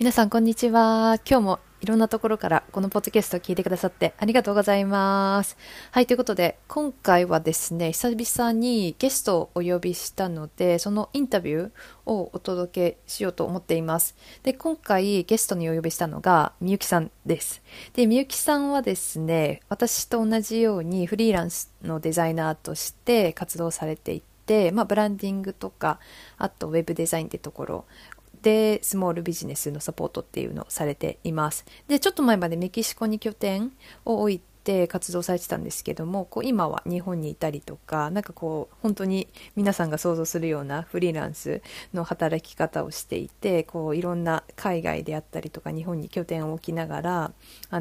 皆さんこんにちは。今日もいろんなところからこのポッドキャストを聞いてくださってありがとうございます。はい、ということで今回はですね、久々にゲストをお呼びしたので、そのインタビューをお届けしようと思っています。で、今回ゲストにお呼びしたのがみゆきさんです。で、みゆきさんはですね、私と同じようにフリーランスのデザイナーとして活動されていて、ブランディングとか、あとウェブデザインってところでスモールビジネスのサポートっていうのをされています。で、ちょっと前までメキシコに拠点を置いて活動されてたんですけども、こう今は日本にいたりとか、なんかこう本当に皆さんが想像するようなフリーランスの働き方をしていて、こういろんな海外であったりとか日本に拠点を置きながら、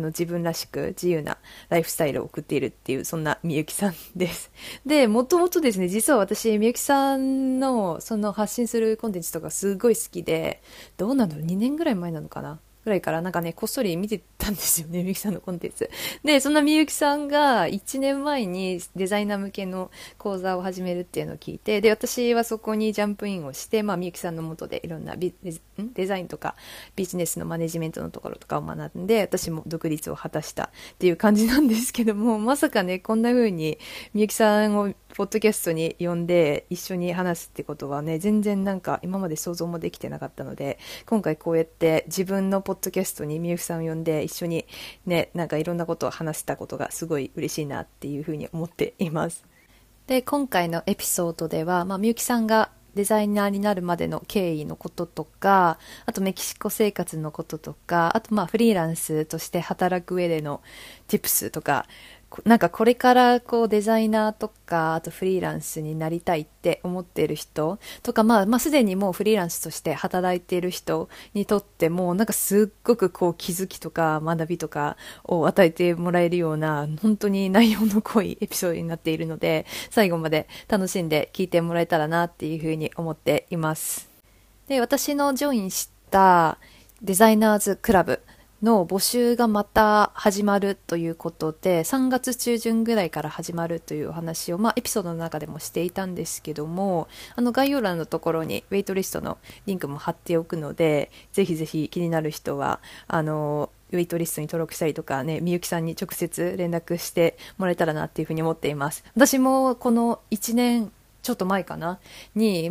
自分らしく自由なライフスタイルを送っているっていう、そんなみゆきさんです。で、もともとですね、実は私みゆきさんのその発信するコンテンツとかすごい好きで、どうなんだろう、2年ぐらい前なのかなぐらいからなんかね、こっそり見てたんですよね、みゆきさんのコンテンツ。で、そんなみゆきさんが1年前にデザイナー向けの講座を始めるっていうのを聞いて、で、私はそこにジャンプインをして、みゆきさんの下でいろんなデザインとかビジネスのマネジメントのところとかを学んで、私も独立を果たしたっていう感じなんですけども、まさかね、こんな風にみゆきさんをポッドキャストに呼んで一緒に話すってことはね、全然なんか今まで想像もできてなかったので、今回こうやって自分のポッドキャストにみゆきさんを呼んで一緒にね、なんかいろんなことを話せたことがすごい嬉しいなっていうふうに思っています。で、今回のエピソードでは、みゆきさんがデザイナーになるまでの経緯のこととか、あとメキシコ生活のこととか、あとフリーランスとして働く上での tips とか、なんかこれからこうデザイナーとか、あとフリーランスになりたいって思っている人とか、すでにもうフリーランスとして働いている人にとっても、なんかすっごくこう気づきとか学びとかを与えてもらえるような、本当に内容の濃いエピソードになっているので、最後まで楽しんで聞いてもらえたらなっていうふうに思っています。で、私のジョインしたデザイナーズクラブの募集がまた始まるということで、3月中旬ぐらいから始まるというお話を、エピソードの中でもしていたんですけども、概要欄のところにウェイトリストのリンクも貼っておくので、ぜひぜひ気になる人はウェイトリストに登録したりとかね、みゆきさんに直接連絡してもらえたらなっていうふうに思っています。私もこの1年ちょっと前かなに、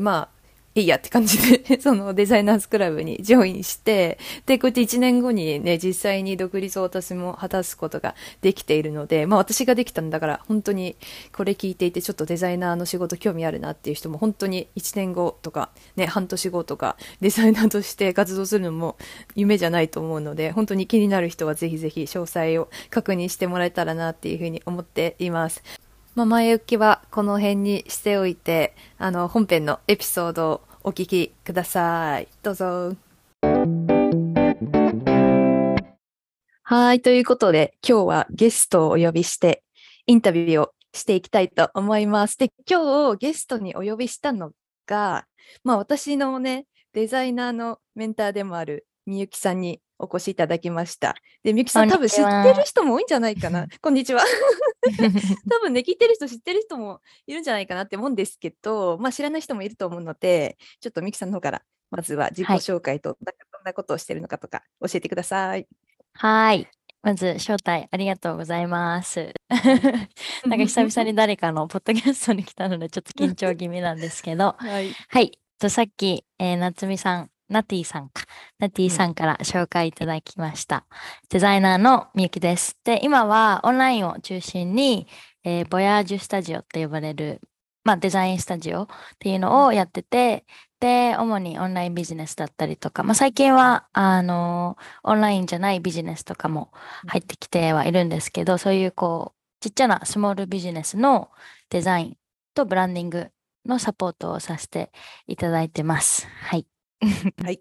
いいやって感じでそのデザイナーズクラブにジョインして、でこうやって1年後にね、実際に独立を私も果たすことができているので、私ができたんだから、本当にこれ聞いていてちょっとデザイナーの仕事興味あるなっていう人も、本当に1年後とかね、半年後とかデザイナーとして活動するのも夢じゃないと思うので、本当に気になる人はぜひぜひ詳細を確認してもらえたらなっていうふうに思っています。前置きはこの辺にしておいて、本編のエピソードをお聞きください。どうぞ。はい、ということで今日はゲストをお呼びしてインタビューをしていきたいと思います。で、今日ゲストにお呼びしたのが、私のね、デザイナーのメンターでもあるみゆきさんにお越しいただきました。で、みゆきさん多分知ってる人も多いんじゃないかな。こんにちは。多分ね、聞いてる人知ってる人もいるんじゃないかなって思うんですけど、知らない人もいると思うので、ちょっとみゆきさんの方からまずは自己紹介と、どんなことをしてるのかとか教えてください。はい。まず招待ありがとうございます。なんか久々に誰かのポッドキャストに来たのでちょっと緊張気味なんですけど、はい。さっき、夏美さん、ナティさんから紹介いただきました。デザイナーのみゆきです。で、今はオンラインを中心に、Voyage Studio と呼ばれる、デザインスタジオっていうのをやってて、で、主にオンラインビジネスだったりとか、最近は、オンラインじゃないビジネスとかも入ってきてはいるんですけど、そういうこう、ちっちゃなスモールビジネスのデザインとブランディングのサポートをさせていただいてます。はい。はい。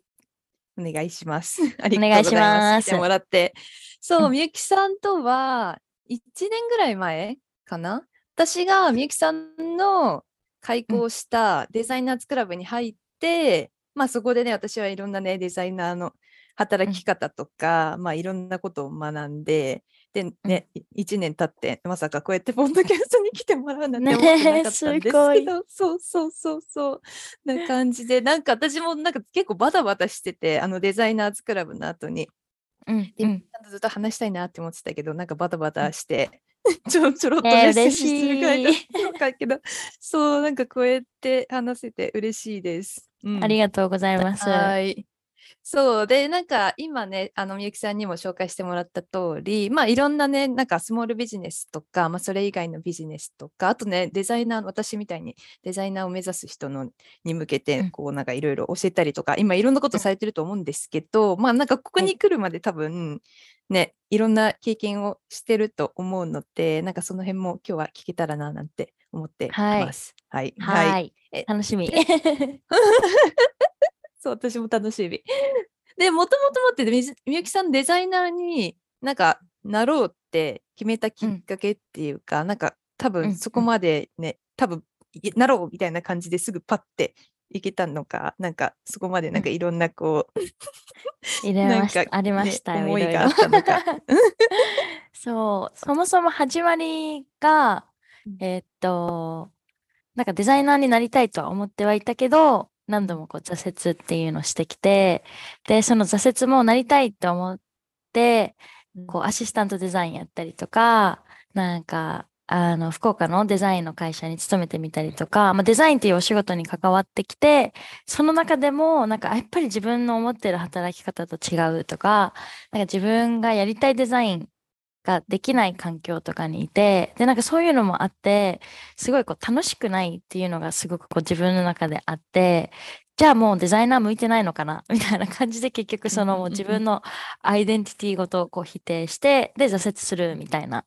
お願いします。ありがとうございます。来てもらって。そう、みゆきさんとは1年ぐらい前かな。私がみゆきさんの開講したデザイナーズクラブに入って、そこでね、私はいろんなね、デザイナーの働き方とか、いろんなことを学んで、でね、1年経ってまさかこうやってポンドキャストに来てもらうなんて思ってなかったんですけど、ね、そうそうそうそうな感じで、なんか私もなんか結構バタバタしてて、あのデザイナーズクラブの後に、うんうん、ずっと話したいなって思ってたけど、なんかバタバタして、うんちょろっとメッセージするくらいだったけど、そうなんかこうやって話せて嬉しいです、うん、ありがとうございます。はい、そうで、なんか今ね、あのみゆきさんにも紹介してもらった通り、まあいろんなね、なんかスモールビジネスとか、まあ、それ以外のビジネスとか、あとねデザイナー、私みたいにデザイナーを目指す人のに向けてこうなんかいろいろ教えたりとか、今いろんなことされてると思うんですけど、まあなんかここに来るまで多分ね、いろんな経験をしてると思うので、なんかその辺も今日は聞けたらななんて思ってます。はい、はい、はい、楽しみ。そう、私も楽しみ。で、もともと持ってみゆきさんデザイナーになんかなろうって決めたきっかけっていうか、うん、なんか多分そこまでね、うん、多分なろうみたいな感じですぐパッていけたのか、なんかそこまでなんかいろんなこう、うん、なんか、ね、ありましたよ、思いがあったのか。そう、そもそも始まりがなんかデザイナーになりたいとは思ってはいたけど、何度もこう挫折っていうのをしてきて、でその挫折もなりたいと思ってこうアシスタントデザインやったりとか、なんか福岡のデザインの会社に勤めてみたりとか、まあ、デザインっていうお仕事に関わってきて、その中でもなんかやっぱり自分の思ってる働き方と違うとか、なんか自分がやりたいデザインができない環境とかにいて、でなんかそういうのもあって、すごいこう楽しくないっていうのがすごくこう自分の中であって、じゃあもうデザイナー向いてないのかなみたいな感じで、結局その自分のアイデンティティごとをこう否定して、で挫折するみたいな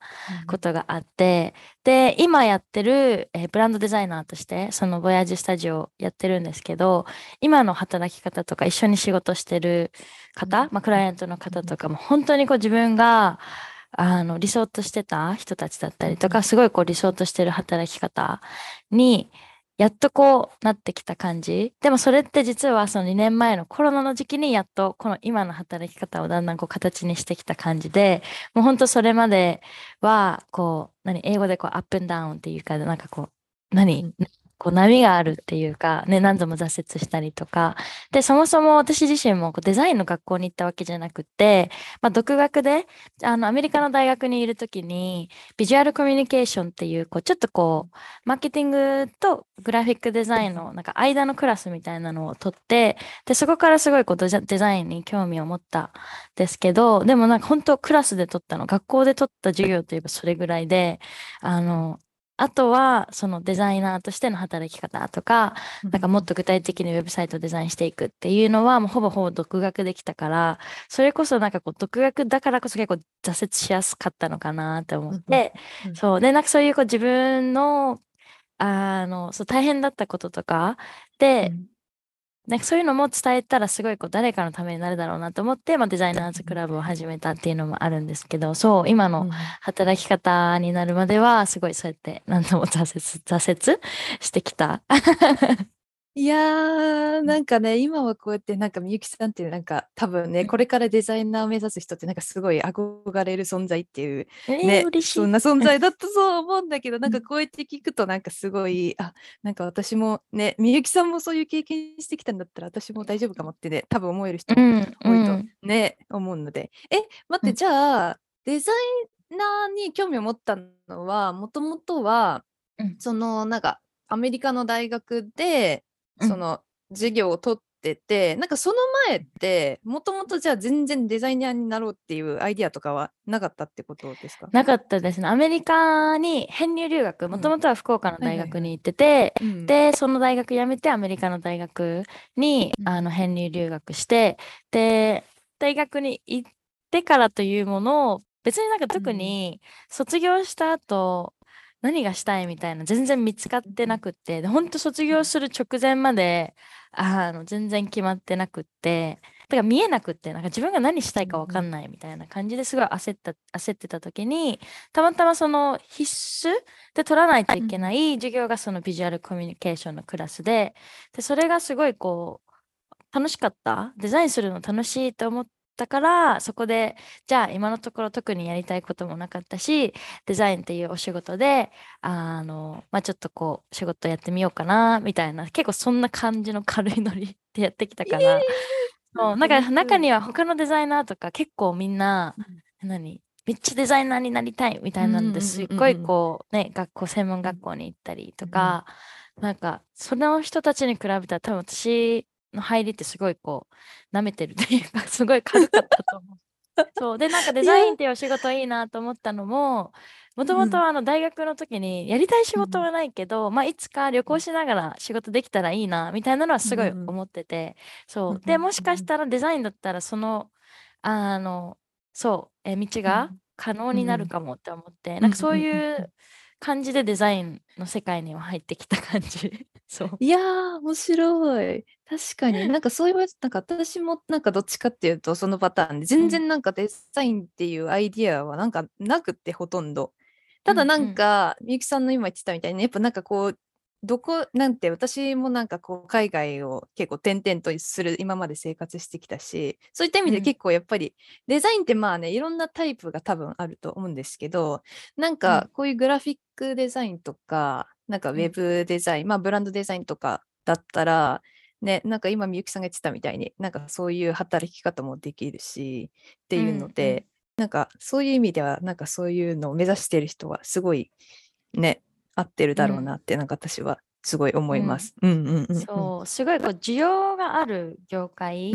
ことがあって、で今やってるブランドデザイナーとしてそのVoyage Studioやってるんですけど、今の働き方とか一緒に仕事してる方、まあ、クライアントの方とかも本当にこう自分が理想としてた人たちだったりとか、すごいこう理想としてる働き方にやっとこうなってきた感じ。でもそれって実はその2年前のコロナの時期にやっとこの今の働き方をだんだんこう形にしてきた感じで、もう本当それまではこう英語でこうアップンダウンっていうか、なんかこうこう波があるっていうか、ね、何度も挫折したりとかで、そもそも私自身もこうデザインの学校に行ったわけじゃなくて、まあ、独学でアメリカの大学にいるときにビジュアルコミュニケーションっていう、こうちょっとこうマーケティングとグラフィックデザインのなんか間のクラスみたいなのを取って、でそこからすごいこうデザインに興味を持ったんですけど、でもなんか本当クラスで取ったの、学校で取った授業といえばそれぐらいで、あとはそのデザイナーとしての働き方とか、なんかもっと具体的にウェブサイトデザインしていくっていうのはもうほぼ独学できたから、それこそなんかこう独学だからこそ結構挫折しやすかったのかなって思って、うんうん、そうで、なんかそういうこう自分のそう大変だったこととかで、うん、なんかそういうのも伝えたらすごいこう誰かのためになるだろうなと思って、まあ、デザイナーズクラブを始めたっていうのもあるんですけど、そう今の働き方になるまではすごいそうやって何度も挫折してきた。いやー、なんかね、今はこうやってなんかみゆきさんっていうなんか多分ね、これからデザイナーを目指す人ってなんかすごい憧れる存在っていう、ね、嬉しい、そんな存在だったそう思うんだけど、なんかこうやって聞くとなんかすごい、あ、なんか私もね、みゆきさんもそういう経験してきたんだったら私も大丈夫かもってね、多分思える人も多いとね、うんうん、思うので、待って、じゃあデザイナーに興味を持ったのはもともとは、そのなんかアメリカの大学でその授業を取ってて、なんかその前ってもともとじゃあ全然デザイナーになろうっていうアイディアとかはなかったってことですか？なかったですね。アメリカに編入留学、もともとは福岡の大学に行ってて、でその大学辞めてアメリカの大学に編入留学して、で大学に行ってからというものを別になんか特に卒業した後、何がしたいみたいな全然見つかってなくって、本当卒業する直前まで全然決まってなくって、だから見えなくって、なんか自分が何したいか分かんないみたいな感じですごい焦ってた時に、たまたまその必須で取らないといけない授業がそのビジュアルコミュニケーションのクラスで、それがすごいこう楽しかった、デザインするの楽しいと思ってったから、そこでじゃあ今のところ特にやりたいこともなかったし、デザインっていうお仕事でちょっとこう仕事やってみようかなみたいな、結構そんな感じの軽いノリでやってきたから、そう、なんか中には他のデザイナーとか結構みんな、めっちゃデザイナーになりたいみたいなんで、すっごいこうね、専門学校に行ったりとか、なんかその人たちに比べたら多分私の入りってすごいこう舐めてるというか、すごい軽かったと思う。そうで、なんかデザインっていうお仕事いいなと思ったのも、もともと大学の時にやりたい仕事はないけど、いつか旅行しながら仕事できたらいいなみたいなのはすごい思ってて、そうで、もしかしたらデザインだったらその道が可能になるかもって思って、なんかそういう感じでデザインの世界には入ってきた感じ。そういやー面白い。確かになんかそういう、なんか私もなんかどっちかっていうとそのパターンで、全然なんかデザインっていうアイディアはなんかなくて、ほとんどただなんか、みゆきさんの今言ってたみたいに、やっぱなんかこうどこなんて、私もなんかこう海外を結構転々とする今まで生活してきたし、そういった意味で結構やっぱりデザインってまあね、いろんなタイプが多分あると思うんですけど、なんかこういうグラフィックデザインとか、なんかウェブデザイン、ブランドデザインとかだったらね、なんか今みゆきさんが言ってたみたいに、なんかそういう働き方もできるしっていうので、なんかそういう意味ではなんかそういうのを目指してる人はすごいね、合ってるだろうなって、なんか私はすごい思います。そう、すごいこう需要がある業界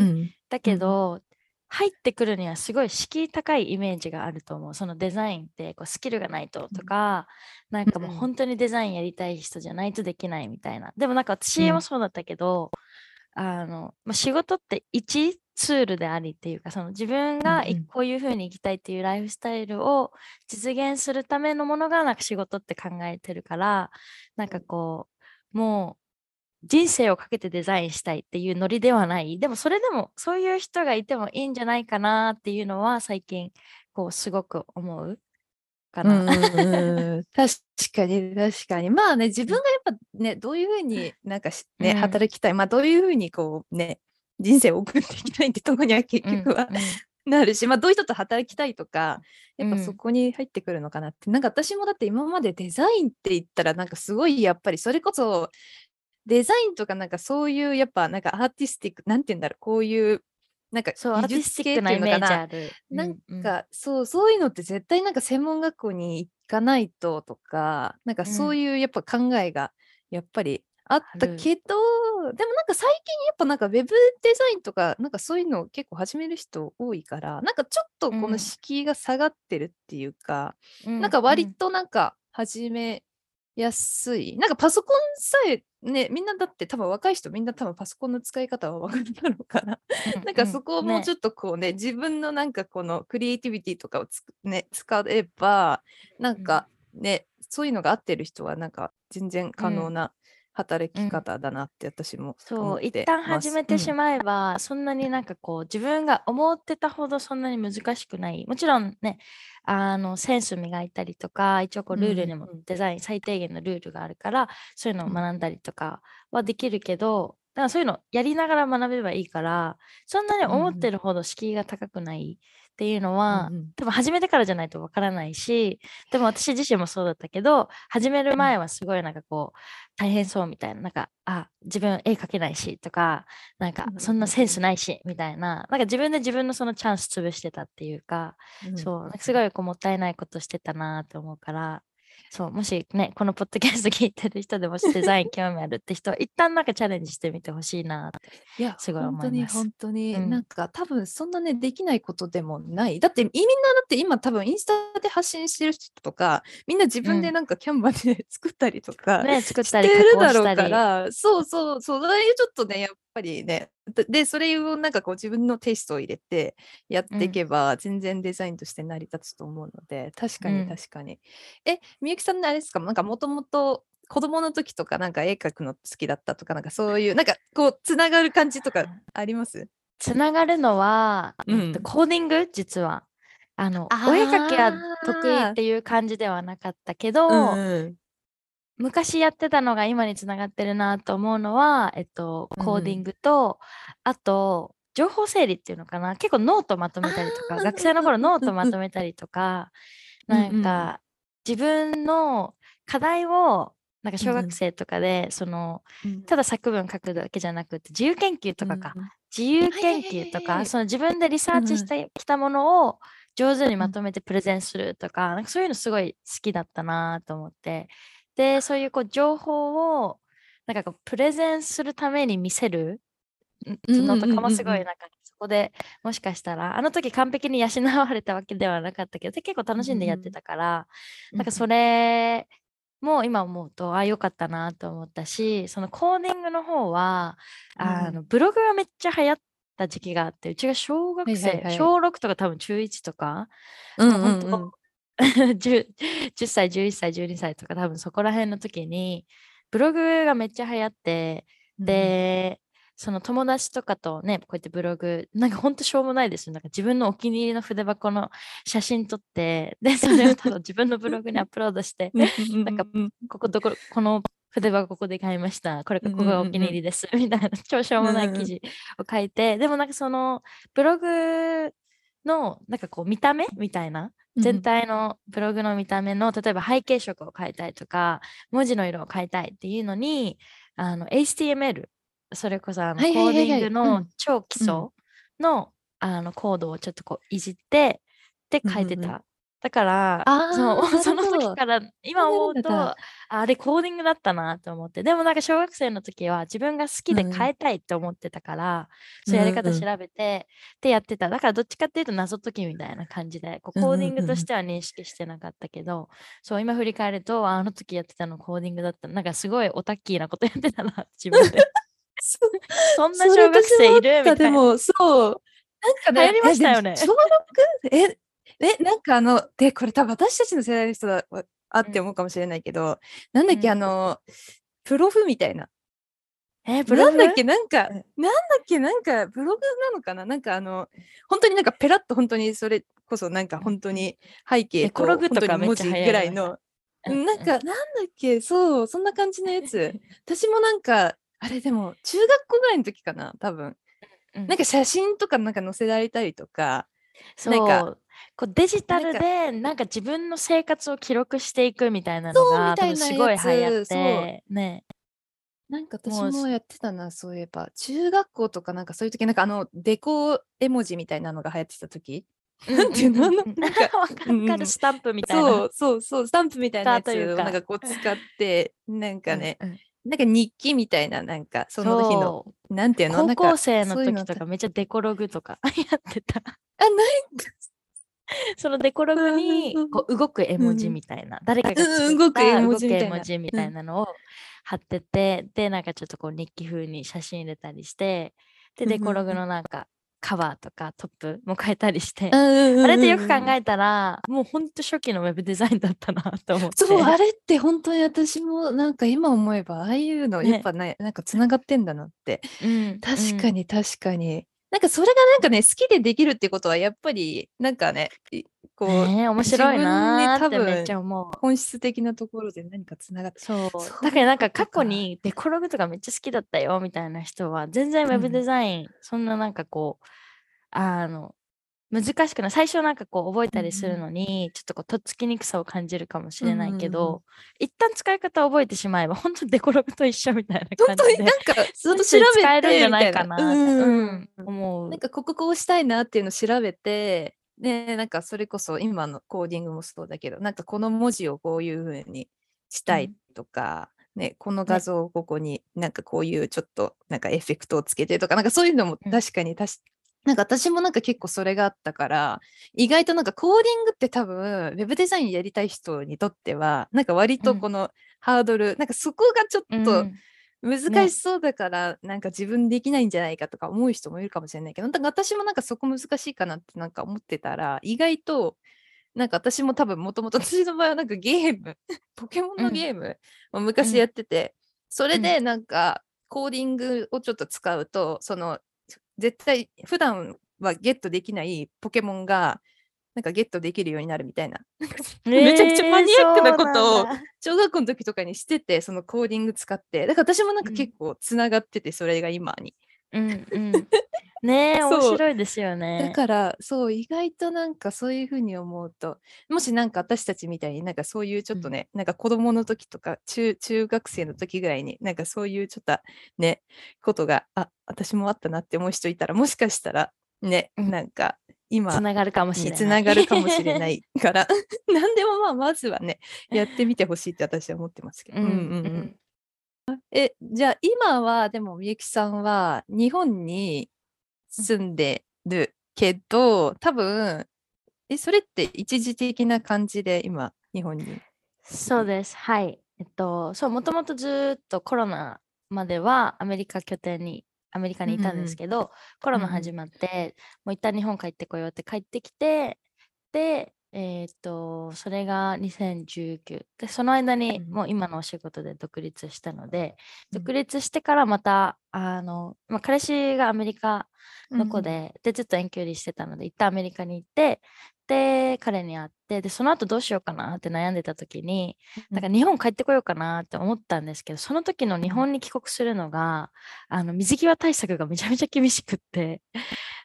だけど、入ってくるにはすごい敷居高いイメージがあると思う。そのデザインってこうスキルがないととか、なんかもう本当にデザインやりたい人じゃないとできないみたいな。でもなんか私もそうだったけど、仕事って一ツールでありっていうか、その自分がこういう風に生きたいっていうライフスタイルを実現するためのものがなんか仕事って考えてるから、なんかこうもう人生をかけてデザインしたいっていうノリではない。でもそれでもそういう人がいてもいいんじゃないかなっていうのは最近こうすごく思うかな。確かにまあね、自分がやっぱね、どういう風になんかね、働きたい、どういう風にこうね人生を送っていきたいってとこには結局はなるし、どういう人と働きたいとか、やっぱそこに入ってくるのかなって、なんか私もだって今までデザインって言ったらなんかすごいやっぱりそれこそデザインとかなんかそういうやっぱなんかアーティスティック、なんて言うんだろう、こういうなんか技術系っていうのかな、アーティスティックなイメージある、なんかそういうのって絶対なんか専門学校に行かないととか、なんかそういうやっぱ考えがやっぱりあったけど、でもなんか最近やっぱなんかウェブデザインとかなんかそういうのを結構始める人多いから、なんかちょっとこの敷居が下がってるっていうか、なんか割となんか始めやすい、なんかパソコンさえね、みんなだって多分若い人みんな多分パソコンの使い方は分かるだろうから、なんかそこをもうちょっとこうね、自分のなんかこのクリエイティビティとかを使えばなんかね、そういうのが合ってる人はなんか全然可能な働き方だなって私も思ってます。そう、一旦始めてしまえば、そんなになんかこう自分が思ってたほどそんなに難しくない。もちろんね、センス磨いたりとか、一応こうルールにもデザイン、最低限のルールがあるから、そういうのを学んだりとかはできるけど、だからそういうのやりながら学べばいいから、そんなに思ってるほど敷居が高くないっていうのは、多分始めてからじゃないとわからないし、でも私自身もそうだったけど、始める前はすごいなんかこう大変そうみたいな、なんか自分絵描けないしとか、なんかそんなセンスないしみたいな、なんか自分で自分のそのチャンス潰してたっていうか、そう、なんかすごいこうもったいないことしてたなと思うから、そう、もしね、このポッドキャスト聞いてる人でもしデザイン興味あるって人は一旦なんかチャレンジしてみてほしいなってすごい思います。本当に、なんか多分そんなね、できないことでもない。だってみんなだって今多分インスタで発信してる人とか、みんな自分でなんかキャンバーで作ったりとかしてるだろうから、そうそれちょっとね、やっぱりね、でそれをなんかこう自分のテイストを入れてやっていけば全然デザインとして成り立つと思うので、確かに、みゆきさんのあれですか、なんかもともと子供の時とかなんか絵描くの好きだったとか、なんかそういうなんかこうつながる感じとかあります？つながるのは、コーディング、実はお絵描きは得意っていう感じではなかったけど、昔やってたのが今につながってるなと思うのは、コーディングと、あと情報整理っていうのかな、結構ノートまとめたりとか、学生の頃ノートまとめたりとか、なんか自分の課題をなんか小学生とかで、そのただ作文書くだけじゃなくて自由研究とかか、自由研究とか、その自分でリサーチしてきたものを上手にまとめてプレゼンするとか、なんかそういうのすごい好きだったなと思って、でそういうこう情報をなんかこうプレゼンするために見せるのとかもすごい、なんかそこでもしかしたらあの時完璧に養われたわけではなかったけど、で結構楽しんでやってたから、なんかそれもう今思うとあ良かったなと思ったし、そのコーディングの方はブログがめっちゃ流行った時期があって、うちが小学生、小6とか多分中1とか、10歳11歳12歳とか多分そこら辺の時にブログがめっちゃ流行って、で、その友達とかとねこうやってブログ、なんかほんとしょうもないですよ、なんか自分のお気に入りの筆箱の写真撮って、でそれをただ自分のブログにアップロードしてなんかこの筆箱ここで買いました、これここがお気に入りですみたいな超しょうもない記事を書いて、でもなんかそのブログのなんかこう見た目みたいな、全体のブログの見た目の、例えば背景色を変えたいとか文字の色を変えたいっていうのにHTML、それこそコーディングの超基礎のコードをちょっとこういじってで書いてた。だからその時から今思うとあれコーディングだったなと思って、でもなんか小学生の時は自分が好きで変えたいと思ってたから、そういうやり方調べてでやってた。だからどっちかっていうと謎解きみたいな感じでこうコーディングとしては認識してなかったけど、そう今振り返るとあの時やってたのコーディングだった、なんかすごいオタッキーなことやってたな自分でそんな小学生いるみたいな。でもそうなんかね、流行りましたよね小6。なんかでこれ多分私たちの世代の人だあって思うかもしれないけど、なんだっけ、プロフみたいな、ブログなんだっけ、なんかブログなのかな、なんか本当になんかペラッと本当にそれこそなんか本当に背景と本当に文字ぐらいのなんかなんだっけ、そうそんな感じのやつ私もなんかあれでも中学校ぐらいの時かな多分、なんか写真とかなんか載せられたりとか、そうなんかこうデジタルでなんか自分の生活を記録していくみたいなのが多分すごい流行ってね。なんか私もやってたな、そういえば中学校とかなんかそういう時なんかデコ絵文字みたいなのが流行ってた時なんていうの、なんか分かる、スタンプみたいな、そうスタンプみたいなやつをなんかこう使ってなんかね、なんか日記みたいな、なんかその日のなんていうの、高校生の時とかめっちゃデコログとかやってた。なんかそのデコログにこう動く絵文字みたいな、誰かが作った動く絵文字みたいなのを貼ってて、でなんかちょっとこう日記風に写真入れたりして、でデコログのなんかカバーとかトップも変えたりして、あれってよく考えたらもうほんと初期のウェブデザインだったなと思って、そうあれって本当に私もなんか今思えばああいうのやっぱなんかつながってんだなって、確かに確かに、なんかそれがなんかね好きでできるってことはやっぱりなんかねこう面白いなーってめっちゃ思う、本質的なところで何かつながって、そうだからなんか過去にデコログとかめっちゃ好きだったよみたいな人は全然ウェブデザイン、そんななんかこう難しくない、最初なんかこう覚えたりするのにちょっとこうとっつきにくさを感じるかもしれないけど、一旦使い方を覚えてしまえば本当にデコログと一緒みたいな感じで、本当になんかずっと調べて使えるんじゃないかな、思う。なんかこうしたいなっていうのを調べて、ね、なんかそれこそ今のコーディングもそうだけど、なんかこの文字をこういう風にしたいとか、ね、この画像をここになんかこういうちょっとなんかエフェクトをつけてとか、なんかそういうのも確かになんか私もなんか結構それがあったから、意外となんかコーディングって多分ウェブデザインやりたい人にとってはなんか割とこのハードル、なんかそこがちょっと難しそうだからなんか自分できないんじゃないかとか思う人もいるかもしれないけど、なんか私もなんかそこ難しいかなってなんか思ってたら、意外となんか私も多分もともと私の場合はなんかゲームポケモンのゲームを昔やってて、それでなんかコーディングをちょっと使うとその絶対普段はゲットできないポケモンがなんかゲットできるようになるみたいなめちゃくちゃマニアックなことを小学校の時とかにしてて、そのコーディング使って、だから私もなんか結構つながってて、それが今にねえ、面白いですよね。だからそう、意外となんかそういうふうに思うと、もしなんか私たちみたいになんかそういうちょっとね、なんか子供の時とか中学生の時ぐらいになんかそういうちょっとねことが私もあったなって思う人いたら、もしかしたらね、なんか今つながるかもしれない、つながるかもしれないから何でもまずはねやってみてほしいって私は思ってますけど、うんうんうんじゃあ今はでもみゆきさんは日本に住んでるけど、多分それって一時的な感じで今日本に。そうです、はい。そう、もともとずっとコロナまではアメリカにいたんですけど、コロナ始まって、もう一旦日本帰ってこようって帰ってきて、でそれが2019で、その間にもう今のお仕事で独立したので、独立してからまた彼氏がアメリカの子で、でずっと遠距離してたので一旦アメリカに行って、で彼に会って、でその後どうしようかなって悩んでた時に、だから日本帰ってこようかなって思ったんですけど、その時の日本に帰国するのが水際対策がめちゃめちゃ厳しくって、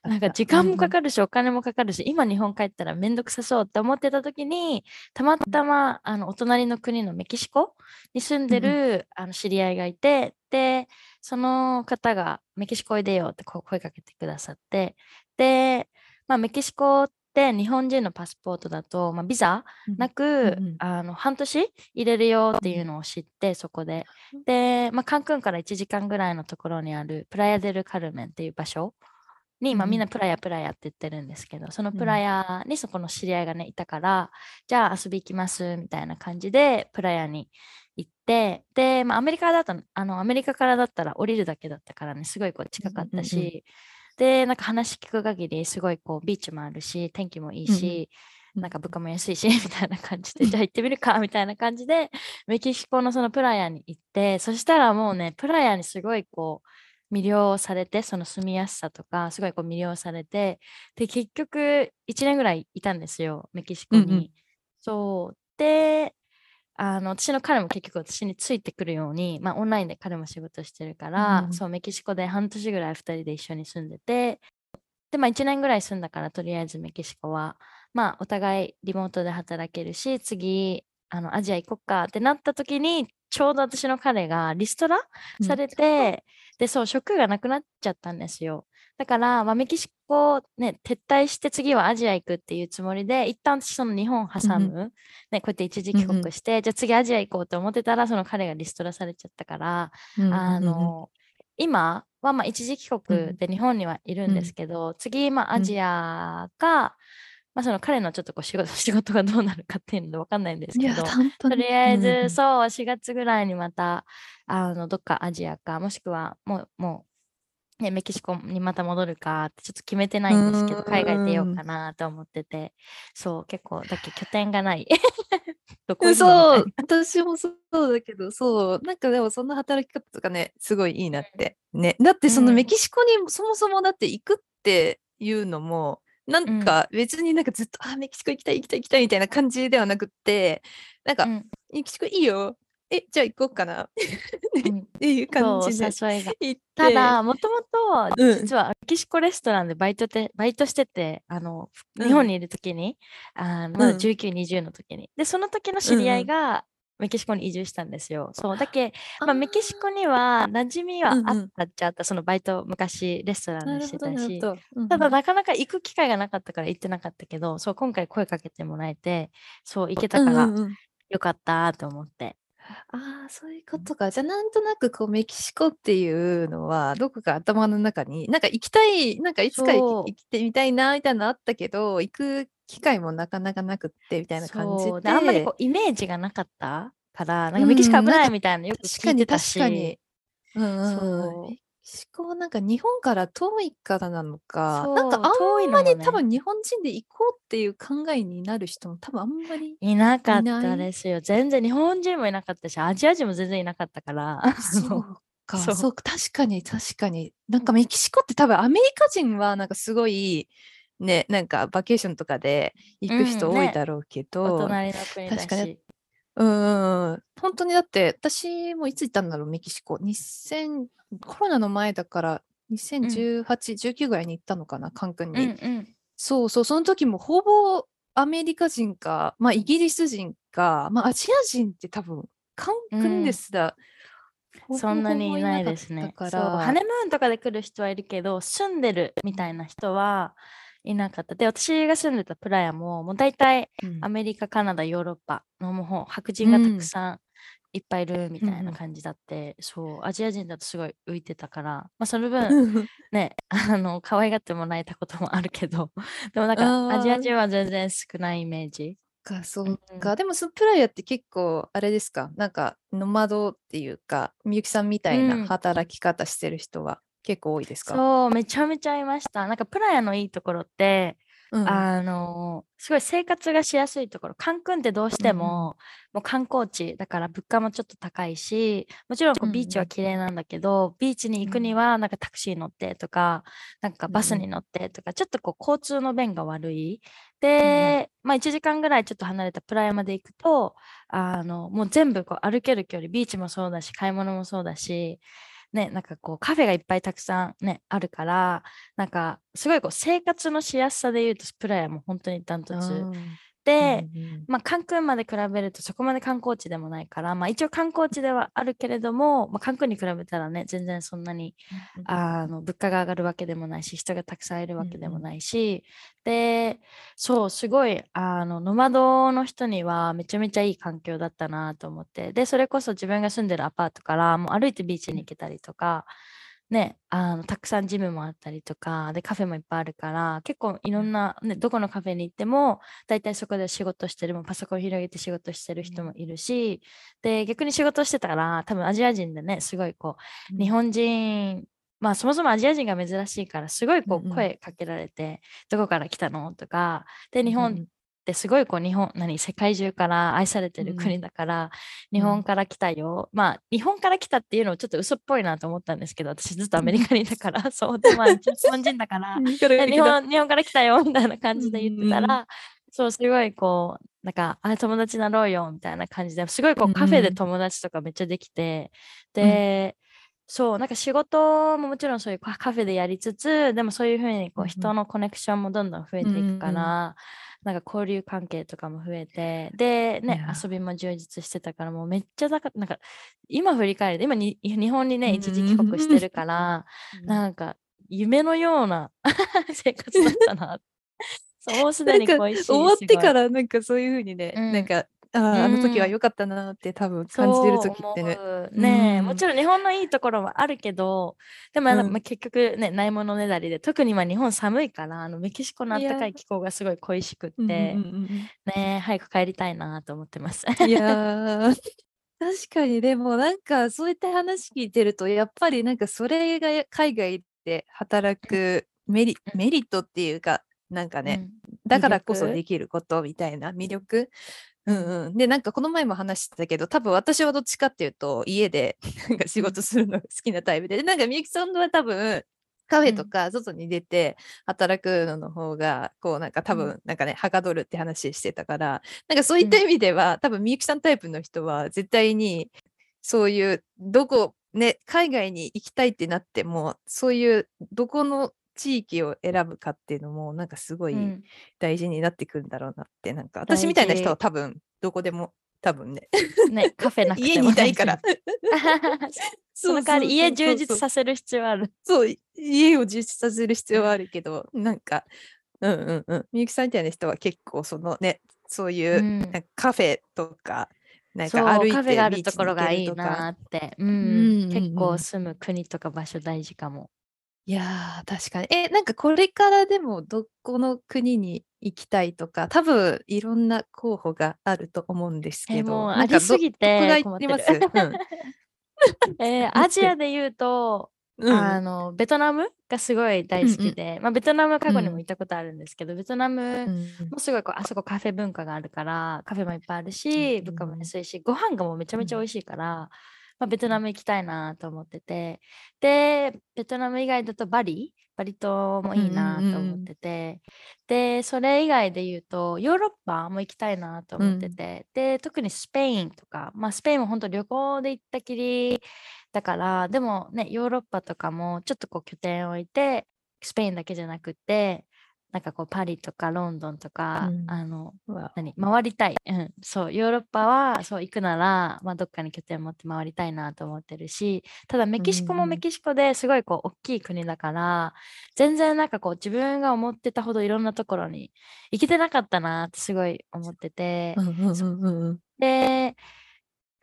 なんか時間もかかるし、お金もかかるし、今日本帰ったらめんどくさそうって思ってた時に、たまたまお隣の国のメキシコに住んでる知り合いがいて、でその方がメキシコおいでよってこう声かけてくださって、で、メキシコって日本人のパスポートだと、ビザなく、半年入れるよっていうのを知って、そこでカンクンから1時間ぐらいのところにあるプラヤデルカルメンっていう場所に、みんなプラヤって言ってるんですけど、そのプラヤにそこの知り合いがねいたから、じゃあ遊び行きますみたいな感じでプラヤに行って、で、アメリカからだったら降りるだけだったからね、すごいこう近かったし、でなんか話聞く限りすごいこうビーチもあるし、天気もいいし、なんか物価も安いしみたいな感じで、じゃあ行ってみるかみたいな感じでメキシコのそのプラヤに行って、そしたらもうね、プラヤにすごいこう魅了されて、その住みやすさとかすごいこう魅了されて、で結局1年ぐらいいたんですよ、メキシコに。そうで、私の彼も結局私についてくるように、オンラインで彼も仕事してるから、そうメキシコで半年ぐらい2人で一緒に住んでて、で1年ぐらい住んだから、とりあえずメキシコはお互いリモートで働けるし、次アジア行こっかってなった時に、ちょうど私の彼がリストラされて、でそう職がなくなっちゃったんですよ。だから、メキシコ、ね、撤退して次はアジア行くっていうつもりで、一旦その日本挟む、こうやって一時帰国して、じゃあ次アジア行こうと思ってたら、その彼がリストラされちゃったから、今は一時帰国で日本にはいるんですけど、次アジアか、その彼のちょっとこう仕事がどうなるかっていうので分かんないんですけど、とりあえず、そう4月ぐらいにまたどっかアジアか、もしくはもうメキシコにまた戻るかってちょっと決めてないんですけど、海外出ようかなと思ってて、そう結構だっけ拠点がないどこにもそう私もそうだけど、そうなんかでもそんな働き方とかねすごいいいなってね。だってそのメキシコにそもそもだって行くっていうのもなんか別になんかずっと、メキシコ行きたいみたいな感じではなくって、なんか、メキシコいいよ、じゃあ行こうかなっていう感じで行って、ただもともと実はメキシコレストランでバイトしてて、日本にいる時にまだ19、20の時に、でその時の知り合いがメキシコに移住したんですよ。そうだけ、メキシコには馴染みはあったっちゃあった、そのバイト昔レストランにしてたし、ただなかなか行く機会がなかったから行ってなかったけど、そう今回声かけてもらえて、そう行けたからよかったと思って。そういうことか。じゃあなんとなくこうメキシコっていうのはどこか頭の中になんか行きたい、なんかいつか行ってみたいなみたいなのあったけど、行く機会もなかなかなくってみたいな感じで、あんまりこうイメージがなかったからなんかメキシコ危ないみたいなよく聞いてたし、メキシコはなんか日本から遠いからなのか、なんかあんまり多分日本人で行こうっていう考えになる人も多分あんまりいなかったですよ。全然日本人もいなかったし、アジア人も全然いなかったから。そう確かになんかメキシコって多分アメリカ人はなんかすごいね、なんかバケーションとかで行く人多いだろうけど、お隣の国だし、確かに本当にだって私もいつ行ったんだろう、メキシコ2000コロナの前だから2018、19ぐらいに行ったのかな、カン君に、うんうん、そうそう、その時もほぼアメリカ人か、まあ、イギリス人か、まあ、アジア人って多分カン君ですだ、うん、そんなにいないですね。そう、ハネムーンとかで来る人はいるけど、住んでるみたいな人はいなかった。で、私が住んでたプラヤももう大体アメリカ、カナダ、ヨーロッパのもう白人がたくさん、うん、いっぱいいるみたいな感じだって、うん、そうアジア人だとすごい浮いてたから、まあ、その分ね可愛がってもらえたこともあるけど、でもなんかアジア人は全然少ないイメージか。そうか、うん、でもそのプライアって結構あれですか、なんかノマドっていうか、みゆきさんみたいな働き方してる人は結構多いですか？うん、そう、めちゃめちゃいました。なんかプライアのいいところって、うん、すごい生活がしやすいところ。カンクンってどうしても、うん、もう観光地だから物価もちょっと高いし、もちろんこうビーチは綺麗なんだけど、うん、ビーチに行くにはなんかタクシー乗ってとか、なんかバスに乗ってとか、ちょっとこう交通の便が悪いで、うん、まあ1時間ぐらいちょっと離れたプラヤまで行くと、もう全部こう歩ける距離、ビーチもそうだし買い物もそうだしね、なんかこうカフェがいっぱいたくさん、ね、あるから、なんかすごいこう生活のしやすさでいうとプラヤも本当にダントツで、うんうん、まあ、カンクンまで比べるとそこまで観光地でもないから、まあ、一応観光地ではあるけれども、まあ、カンクンに比べたらね全然そんなに、うんうん、物価が上がるわけでもないし、人がたくさんいるわけでもないし、うんうん、でそうすごいノマドの人にはめちゃめちゃいい環境だったなと思って、でそれこそ自分が住んでるアパートからもう歩いてビーチに行けたりとか、ね、たくさんジムもあったりとかで、カフェもいっぱいあるから、結構いろんな、ね、どこのカフェに行ってもだいたいそこで仕事してる、もうパソコン広げて仕事してる人もいるし、で逆に仕事してたから多分アジア人でね、すごいこう日本人、まあそもそもアジア人が珍しいからすごいこう声かけられて、うんうん、どこから来たのとかで、日本ってすごいこう日本世界中から愛されてる国だから、うん、日本から来たよ、まあ日本から来たっていうのをちょっと嘘っぽいなと思ったんですけど、私ずっとアメリカにいたから、うん、そうでも日本人だから日本から来たよみたいな感じで言ってたら、うん、そうすごいこうなんか友達なろうよみたいな感じで、すごいこうカフェで友達とかめっちゃできて、うん、で、うん、そうなんか仕事ももちろんそういうカフェでやりつつ、でもそういうふうにこう人のコネクションもどんどん増えていくから、うん、なんか交流関係とかも増えて、でね、遊びも充実してたから、もうめっちゃなんか今振り返ると、今に日本にね一時帰国してるから、うん、なんか夢のような生活だったな。もうすでに恋しい、終わってからなんかそういうふうにね、うん、なんかあの時は良かったなって多分感じてる時ってね、うん、ねえ、うん、もちろん日本のいいところはあるけど、でもまあ結局ね、ないものねだりで、特に今日本寒いから、メキシコの暖かい気候がすごい恋しくって、うんうんうん、ねえ早く帰りたいなと思ってます。いや確かに、でもなんかそういった話聞いてると、やっぱりなんかそれが海外で働くメリットっていうか、なんかね、うん、だからこそできることみたいな魅力、うんうん、でなんかこの前も話してたけど、多分私はどっちかっていうと家でなんか仕事するのが好きなタイプ でなんかみゆきさんは多分カフェとか外に出て働くのの方がこうなんか多分なんかね、はかどるって話してたから、なんかそういった意味では多分みゆきさんタイプの人は絶対にそういうどこね、海外に行きたいってなっても、そういうどこの地域を選ぶかっていうのもなんかすごい大事になってくるんだろうなって、うん、なんか私みたいな人は多分どこでも多分 ねカフェなくても家にいたいからその代わり家充実させる必要ある。そう家を充実させる必要はあるけど、なんかうんうんうん、みゆきさんみたいな人は結構そのね、そういう、うん、なんかカフェとかなんか歩いてカフェがあるところがいいなって、うんうんうん、結構住む国とか場所大事かも。いや確かに、なんかこれからでもどこの国に行きたいとか、多分いろんな候補があると思うんですけど、もうありすぎて困ってる。うん、アジアでいうと、うん、ベトナムがすごい大好きで、うんうん、まあ、ベトナム過去にも行ったことあるんですけど、うん、ベトナムもすごいこうあそこカフェ文化があるから、カフェもいっぱいあるし、物価も安いし、ご飯がもうめちゃめちゃ美味しいから、うん、ベトナム行きたいなと思ってて、でベトナム以外だとバリ島もいいなと思ってて、うんうんうん、でそれ以外で言うとヨーロッパも行きたいなと思ってて、うん、で特にスペインとか、まあ、スペインも本当旅行で行ったきりだから、でもねヨーロッパとかもちょっとこう拠点を置いてスペインだけじゃなくてなんかこうパリとかロンドンとか、うん、回りたい、うん、そうヨーロッパはそう行くなら、まあ、どっかに拠点持って回りたいなと思ってるし、ただメキシコもメキシコですごいこう大きい国だから全然なんかこう自分が思ってたほどいろんなところに行けてなかったなってすごい思ってて、で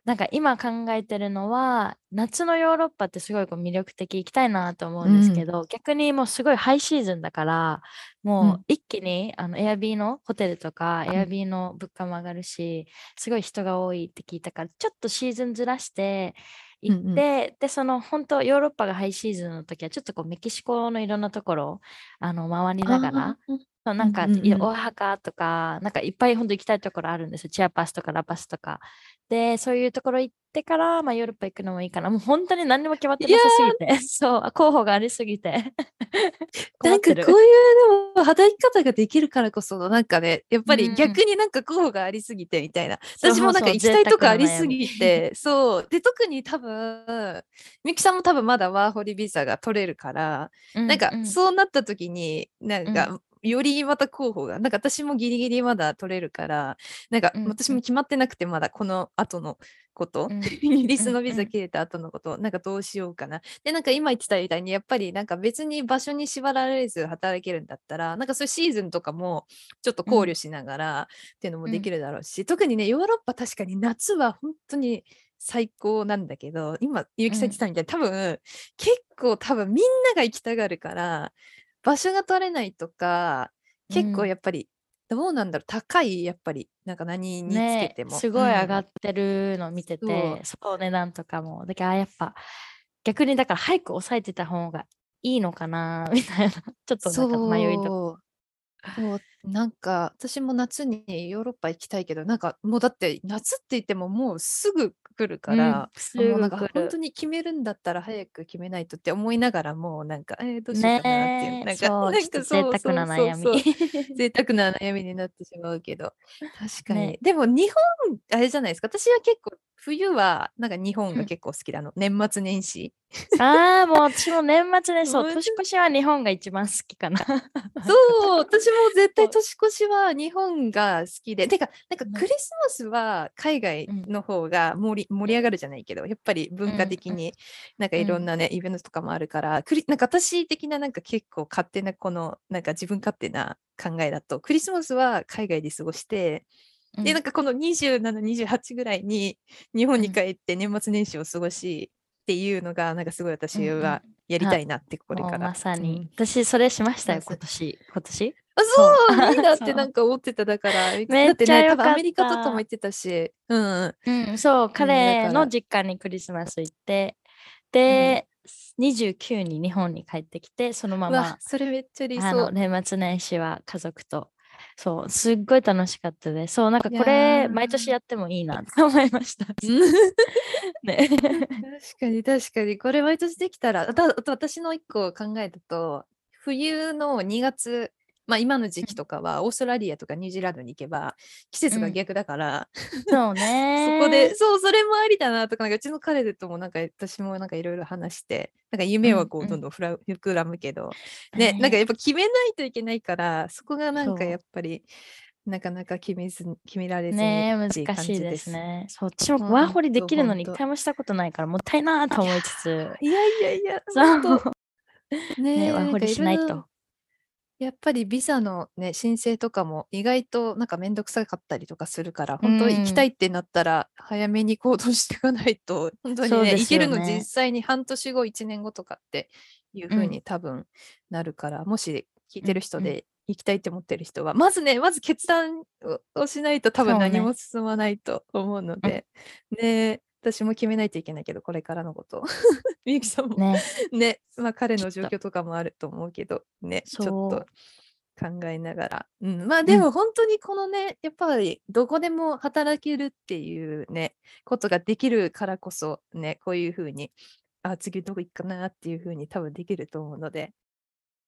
なんか今考えてるのは夏のヨーロッパってすごいこう魅力的、行きたいなと思うんですけど、うん、逆にもうすごいハイシーズンだからもう一気にAirbnb のホテルとか、うん、Airbnb の物価も上がるしすごい人が多いって聞いたから、ちょっとシーズンずらして行って、うんうん、でその本当ヨーロッパがハイシーズンの時はちょっとこうメキシコのいろんなところ回りながら、なんかオアハカとかなんかいっぱい本当行きたいところあるんですよ、チアパスとかラパスとかで、そういうところ行ってから、まあ、ヨーロッパ行くのもいいかな、もう本当に何にも決まってなさすぎて、そう候補がありすぎてなんかこういうでも働き方ができるからこそのなんかね、やっぱり逆になんか候補がありすぎてみたいな、うん、私もなんか行きたいとこありすぎて、そうで特に多分みきさんも多分まだワーホリビザが取れるから、うんうん、なんかそうなった時になんか、うんよりまた候補がなんか私もギリギリまだ取れるからなんか私も決まってなくて、まだこの後のこと、うん、イギリスのビザ切れた後のこと、なんかどうしようかな、でなんか今言ってたみたいにやっぱりなんか別に場所に縛られず働けるんだったらなんかそういうシーズンとかもちょっと考慮しながらっていうのもできるだろうし、うん、特にねヨーロッパ確かに夏は本当に最高なんだけど、今ゆきさん言ってたみたいに、うん、結構みんなが行きたがるから場所が取れないとか結構やっぱり、うん、どうなんだろう、高いやっぱりなんか何につけても、ね、すごい上がってるの見てて、うん、そう値段とかもだからやっぱ逆にだから早く抑えてた方がいいのかなみたいなちょっとなんか迷いとか、そうなんか私も夏にヨーロッパ行きたいけどなんかもうだって夏って言ってももうすぐ来るから、うん、もうなんか本当に決めるんだったら早く決めないとって思いながらもうなんか、どうしようかなっていう、ね、なんかそう贅沢な悩み贅沢な悩みになってしまうけど確かに、ね、でも日本あれじゃないですか、私は結構冬はなんか日本が結構好きだの、うん、年末年始ああもう私も年末年始年越しは日本が一番好きかなそう私も絶対年越しは日本が好きで、てかなんかクリスマスは海外の方が盛り上がるじゃないけどやっぱり文化的になんかいろんなね、うん、イベントとかもあるからなんか私的ななんか結構勝手なこのなんか自分勝手な考えだとクリスマスは海外で過ごしてでなんかこの27、28ぐらいに日本に帰って年末年始を過ごしっていうのがなんかすごい私はやりたいなって、これから、うん、まさに、うん、私それしましたよ今年あそういいなってなんか思ってただからめっちゃよかった、だってね多分アメリカとかも行ってたし、うんうん、そう彼の実家にクリスマス行ってで、うん、29に日本に帰ってきてそのままそれめっちゃ理想年末年始は家族とそうすっごい楽しかったです。そうなんかこれ毎年やってもいいなと思いましたね、確かにこれ毎年できたら私の一個考えたと冬の2月まあ今の時期とかはオーストラリアとかニュージーランドに行けば季節が逆だから、うん、そうねそこでそうそれもありだなとか、なんかうちの彼ともなんか私もなんかいろいろ話してなんか夢はこうどんどん膨らむけど、ね、なんかやっぱ決めないといけないからそこがなんかやっぱりなかなか決められずにね難しいですね。そう私もワーホリできるのに一回もしたことないからもったいなと思いつついやそうねワーホリしないとやっぱりビザの、ね、申請とかも意外となんかめんどくさかったりとかするから本当に行きたいってなったら早めに行動していかないと本当に ね行けるの実際に半年後1年後とかっていう風に多分なるから、もし聞いてる人で行きたいって思ってる人はまず決断をしないと多分何も進まないと思うのでね私も決めないといけないけどこれからのことみゆきさんもね、まあ、彼の状況とかもあると思うけどねちょっと考えながら、うん、まあでも本当にこのね、やっぱりどこでも働けるっていうねことができるからこそね、こういうふうに次どこ行くかなっていうふうに多分できると思うので、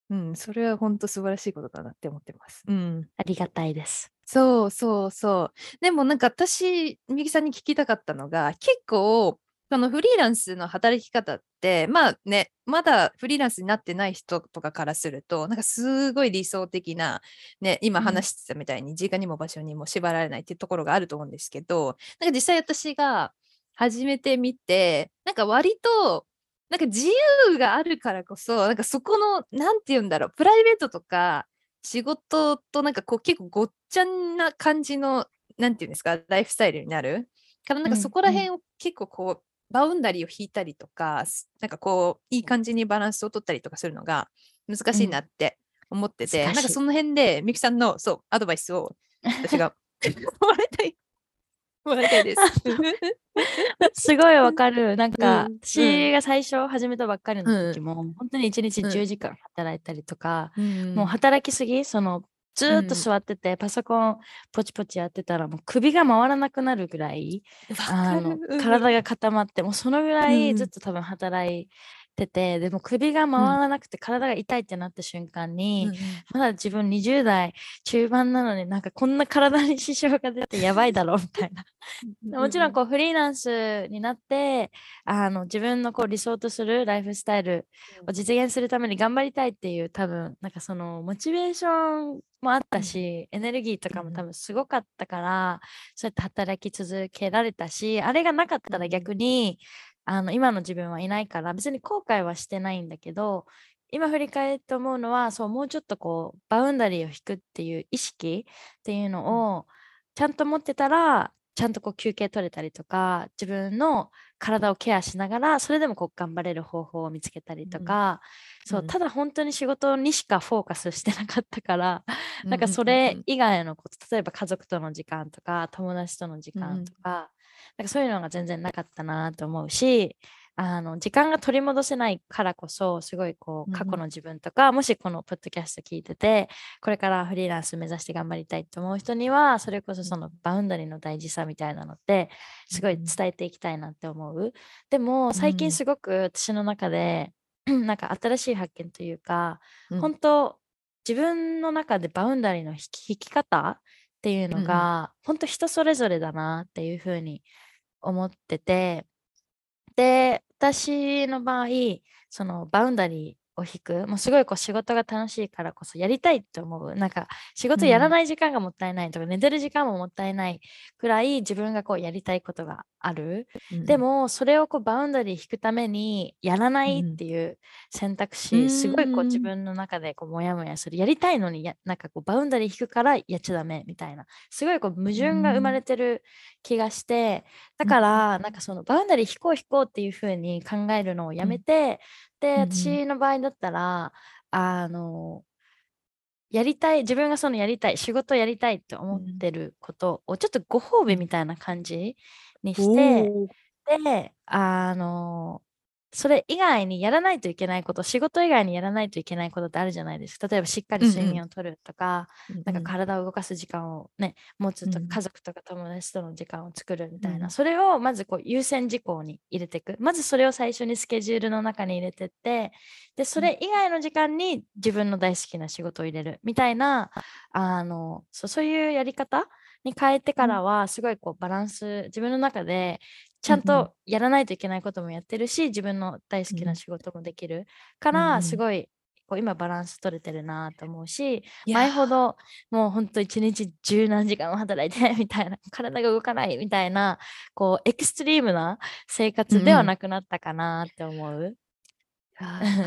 うん、それは本当素晴らしいことだなって思ってます、うん、ありがたいです。そうそうそう。でもなんか私みゆきさんに聞きたかったのが、結構そのフリーランスの働き方って、まあね、まだフリーランスになってない人とかからすると、なんかすごい理想的な、ね、今話してたみたいに時間にも場所にも縛られないっていうところがあると思うんですけど、なんか実際私が始めてみて、なんか割と、なんか自由があるからこそ、なんかそこの、なんて言うんだろう、プライベートとか仕事となんかこう結構ごっちゃんな感じの、なんて言うんですか、ライフスタイルになるから、なんかそこら辺を結構こう、うんうん、バウンダリーを引いたりとか、なんかこういい感じにバランスを取ったりとかするのが難しいなって思ってて、うん、なんかその辺でみゆきさんのそうアドバイスを私がもらいたいです。すごいわかる。なんか、うん、私が最初始めたばっかりの時も、うん、本当に1日10時間働いたりとか、うん、もう働きすぎ、そのずっと座ってて、うん、パソコンポチポチやってたらもう首が回らなくなるぐらい、体が固まって、もうそのぐらいずっと多分働いてて、うん、でも首が回らなくて体が痛いってなった瞬間に、うん、まだ自分20代中盤なのになんかこんな体に支障が出てやばいだろうみたいなもちろんこうフリーランスになって、自分のこう理想とするライフスタイルを実現するために頑張りたいっていう、多分なんかそのモチベーションもあったし、エネルギーとかも多分すごかったから、うん、そうやって働き続けられたし、あれがなかったら逆に今の自分はいないから、別に後悔はしてないんだけど、今振り返って思うのは、そう、もうちょっとこうバウンダリーを引くっていう意識っていうのをちゃんと持ってたら、ちゃんとこう休憩取れたりとか、自分の体をケアしながらそれでもこう頑張れる方法を見つけたりとか、うん、そう、ただ本当に仕事にしかフォーカスしてなかったから、うん、なんかそれ以外のこと、例えば家族との時間とか友達との時間とか、うん、なんかそういうのが全然なかったなと思うし、時間が取り戻せないからこそ、すごいこう過去の自分とか、うん、もしこのポッドキャスト聞いててこれからフリーランス目指して頑張りたいと思う人には、それこそそのバウンダリーの大事さみたいなのってすごい伝えていきたいなって思う。でも最近すごく私の中で、うん、なんか新しい発見というか、うん、本当自分の中でバウンダリーの引き方っていうのが、うん、本当人それぞれだなっていうふうに思ってて、で私の場合、そのバウンダリーを引く、もうすごいこう仕事が楽しいからこそやりたいと思う、なんか仕事やらない時間がもったいないとか、うん、寝てる時間ももったいないくらい自分がこうやりたいことがある、うん、でもそれをこうバウンダリー引くためにやらないっていう選択肢、うん、すごいこう自分の中でこうモヤモヤする、やりたいのになんかこうバウンダリー引くからやっちゃダメみたいな、すごいこう矛盾が生まれてる気がして、うん、だからなんかそのバウンダリー引こうっていう風に考えるのをやめて、うん、で私の場合だったらやりたい、自分がそのやりたい仕事をやりたいって思ってることをちょっとご褒美みたいな感じにして、で、それ以外にやらないといけないこと、仕事以外にやらないといけないことってあるじゃないですか。例えばしっかり睡眠をとるとか、うん、なんか体を動かす時間をね、持つとか、家族とか友達との時間を作るみたいな、うん、それをまずこう優先事項に入れていく。まずそれを最初にスケジュールの中に入れてって、で、それ以外の時間に自分の大好きな仕事を入れるみたいな、そういうやり方に変えてからは、すごいこうバランス、自分の中でちゃんとやらないといけないこともやってるし、自分の大好きな仕事もできるから、うん、すごいこう今バランス取れてるなと思うし、前ほどもうほんと一日十何時間も働いてみたいな、体が動かないみたいな、こうエクストリームな生活ではなくなったかなって思う、うん、な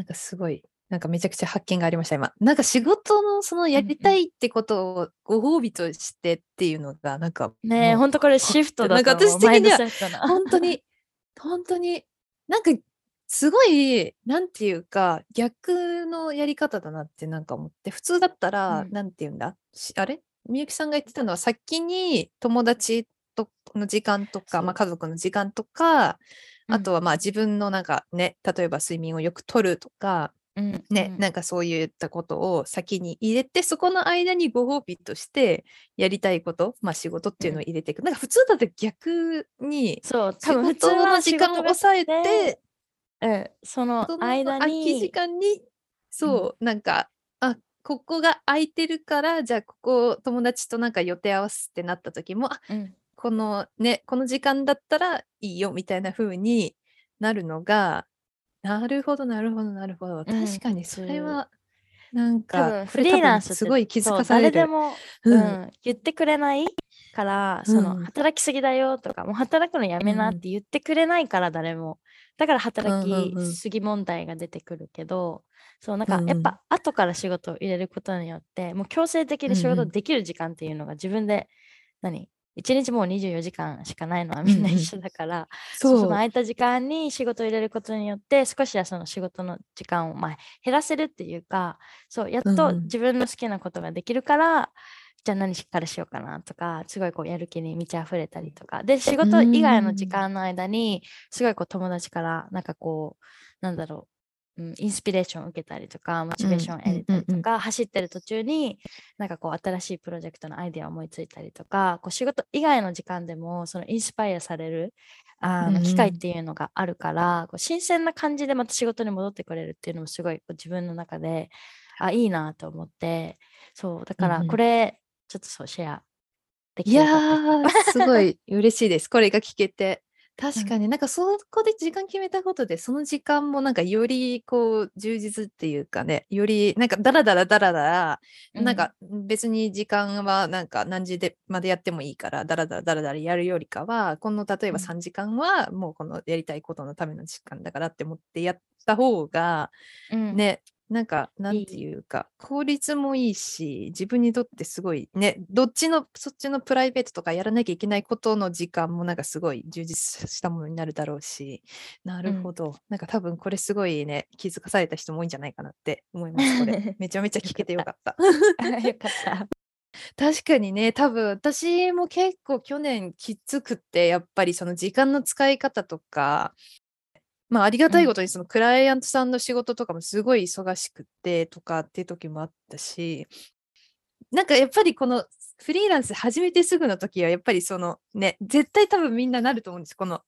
んかすごい、なんかめちゃくちゃ発見がありました今。なんか仕事のそのやりたいってことをご褒美としてっていうのがなんかねえ、本当これシフトだと思う。なんか私的には本当になんかすごい、なんていうか逆のやり方だなってなんか思って、普通だったら、うん、なんていうんだ、あれみゆきさんが言ってたのは、先に友達との時間とか、まあ、家族の時間とか、あとはまあ自分のなんかね、例えば睡眠をよくとるとか、うんね、うん、なんかそういったことを先に入れて、そこの間にご褒美としてやりたいこと、まあ、仕事っていうのを入れていく、うん、なんか普通だと逆にそう仕事の時間を抑えて、うん、その間に空き時間にそう、うん、なんかあここが空いてるからじゃあここ友達となんか予定合わせってなった時も、うん、この時間だったらいいよみたいな風になるのがなるほど、確かにそれは、うん、なんかフリーランスってすごい気づかされる、誰でも、うんうん、言ってくれないから、うん、その働きすぎだよとかもう働くのやめなって言ってくれないから、誰もだから働きすぎ問題が出てくるけど、うんうん、そうなんかやっぱ後から仕事を入れることによって、うん、もう強制的に仕事できる時間っていうのが自分で、うん、1日もう24時間しかないのはみんな一緒だから、うん、その空いた時間に仕事を入れることによって少しはその仕事の時間を減らせるっていうか、そうやっと自分の好きなことができるから、うん、じゃあ何からしようかなとかすごいこうやる気に満ち溢れたりとかで、仕事以外の時間の間にすごいこう友達からなんかこうなんだろうインスピレーションを受けたりとかモチベーションを得たりとか、うんうんうん、走ってる途中になんかこう新しいプロジェクトのアイデアを思いついたりとか、こう仕事以外の時間でもそのインスパイアされる機会っていうのがあるから、うん、こう新鮮な感じでまた仕事に戻ってくれるっていうのもすごい自分の中でいいなと思って、そうだからこれちょっとそうシェアできてよかった。いやーすごい嬉しいです、これが聞けて。確かになんかそこで時間決めたことで、その時間もなんかよりこう充実っていうかね、よりなんかダラダラ、なんか別に時間はなんか何時でまでやってもいいからダラダラやるよりかは、この例えば3時間はもうこのやりたいことのための時間だからって思ってやった方がね、なんかなんていうか効率もいいし、自分にとってすごいね、そっちのプライベートとかやらなきゃいけないことの時間もなんかすごい充実したものになるだろうし、なるほど、うん、なんか多分これすごいね気づかされた人も多いんじゃないかなって思います。これめちゃめちゃ聞けてよかったよかった確かにね、多分私も結構去年きつくって、やっぱりその時間の使い方とか、まあ、ありがたいことにそのクライアントさんの仕事とかもすごい忙しくてとかっていう時もあったし、なんかやっぱりこのフリーランス始めてすぐの時はやっぱりそのね、絶対多分みんななると思うんです、この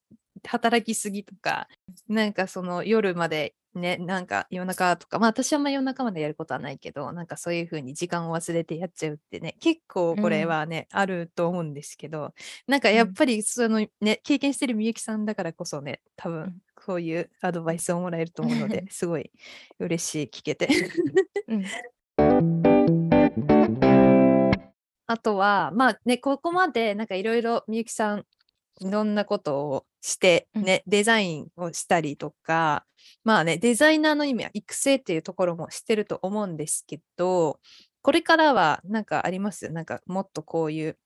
働きすぎとか、なんかその夜までね、なんか夜中とか、まあ私は夜中までやることはないけど、なんかそういう風に時間を忘れてやっちゃうってね、結構これはね、うん、あると思うんですけど、なんかやっぱりそのね、経験してるみゆきさんだからこそね、多分こういうアドバイスをもらえると思うので、すごい嬉しい聞けて、うんあとはまあね、ここまでなんかいろいろみゆきさんいろんなことをして、ね、デザインをしたりとか、まあね、デザイナーの意味は育成っていうところもしてると思うんですけど、これからはなんかあります？なんかもっとこういう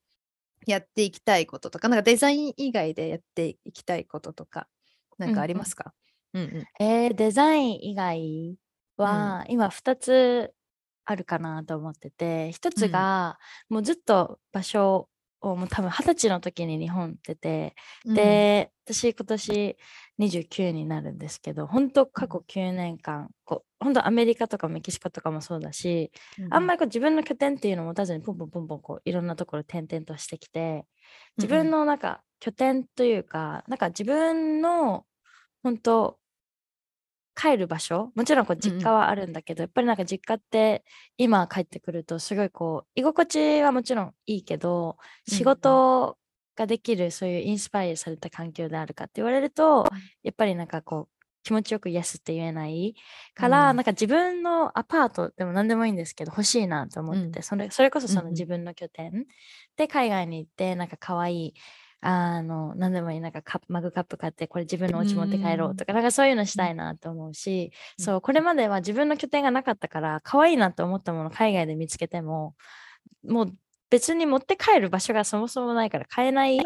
やっていきたいこととか、なんかデザイン以外でやっていきたいこととかなんかありますか？うんうんうんうん、デザイン以外は今2つあるかなと思ってて、1つがもうずっと場所をもう多分20歳の時に日本出て、で、私今年29になるんですけど、本当過去9年間こう本当アメリカとかメキシコとかもそうだし、あんまりこう自分の拠点っていうのを持たずにポンポンこういろんなところ転々としてきて、自分のなんか拠点というか、なんか自分の本当帰る場所、もちろんこう実家はあるんだけど、やっぱりなんか実家って今帰ってくるとすごいこう居心地はもちろんいいけど、仕事ができるそういうインスパイアされた環境であるかって言われると、やっぱりなんかこう気持ちよく癒すって言えないから、なんか自分のアパートでも何でもいいんですけど欲しいなと思ってて、それこそその自分の拠点で海外に行ってなんか可愛い何でもいい、なんかマグカップ買ってこれ自分のお家持って帰ろうとか、なんかそういうのしたいなと思うし、そうこれまでは自分の拠点がなかったから可愛いなと思ったもの海外で見つけてももう別に持って帰る場所がそもそもないから買えないん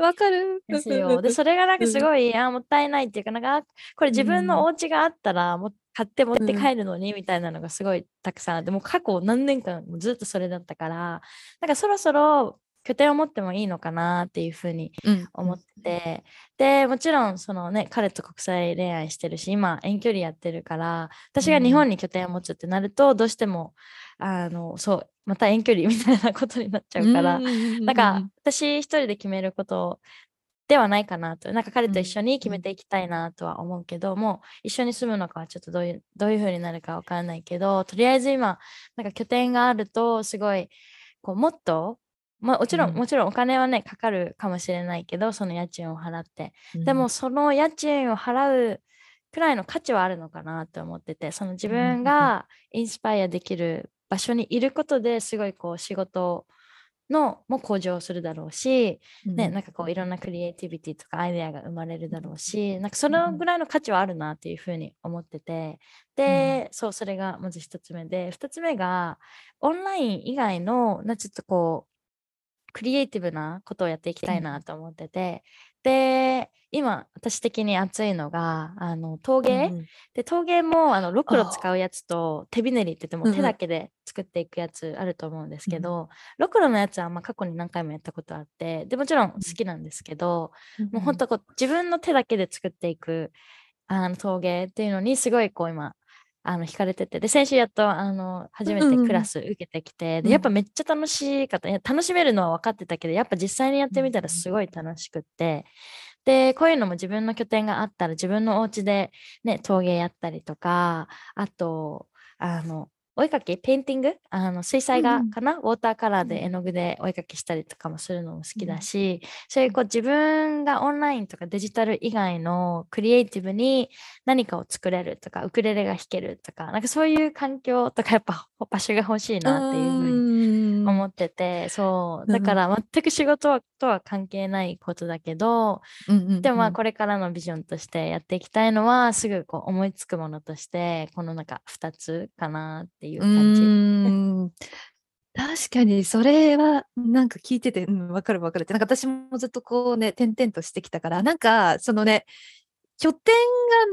ですよ。でそれがなんかすごいもったいないっていうか、なんかこれ自分のお家があったら買って持って帰るのにみたいなのがすごいたくさんあって、もう過去何年間もずっとそれだったから、なんかそろそろ拠点を持ってもいいのかなっていうふうに思ってて、うん、でもちろんその、ね、彼と国際恋愛してるし今遠距離やってるから、私が日本に拠点を持つってなると、うん、どうしてもそうまた遠距離みたいなことになっちゃうから、うん、なんか私一人で決めることではないかなと、なんか彼と一緒に決めていきたいなとは思うけど、うん、もう一緒に住むのかはちょっとどういう風になるかわからないけど、とりあえず今なんか拠点があるとすごいこうもっと、まあ、もちろんお金はねかかるかもしれないけど、その家賃を払って、うん、でもその家賃を払うくらいの価値はあるのかなと思ってて、その自分がインスパイアできる場所にいることですごいこう仕事をのも向上するだろうし、うんね、なんかこういろんなクリエイティビティとかアイデアが生まれるだろうし、なんかそのぐらいの価値はあるなっていうふうに思ってて、で、うん、そう、それがまず一つ目で、二つ目がオンライン以外のちょっとこうクリエイティブなことをやっていきたいなと思ってて、うん、で今私的に熱いのが陶芸、うん、で陶芸もロクロ使うやつと手びねりって言っても手だけで作っていくやつあると思うんですけど、うん、ロクロのやつは過去に何回もやったことあって、でもちろん好きなんですけど、うん、もう本当こう自分の手だけで作っていく陶芸っていうのにすごいこう今惹かれてて、で先週やっと初めてクラス受けてきて、うん、でやっぱめっちゃ楽しかった、いや楽しめるのは分かってたけど、やっぱ実際にやってみたらすごい楽しくって。でこういうのも自分の拠点があったら自分のお家で、ね、陶芸やったりとか、あとお絵かきペインティング水彩画かな、うん、ウォーターカラーで絵の具でお絵かきしたりとかもするのも好きだし、うん、そういうこう自分がオンラインとかデジタル以外のクリエイティブに何かを作れるとか、ウクレレが弾けるとか、なんかそういう環境とかやっぱ場所が欲しいなっていうふうに思ってて、そうだから全く仕事とは関係ないことだけど、うんうんうん、でもこれからのビジョンとしてやっていきたいのはすぐこう思いつくものとしてこの中2つかなっていう感じ。確かにそれはなんか聞いてて、うん、分かるって、なんか私もずっとこうね転々としてきたから、なんかそのね拠点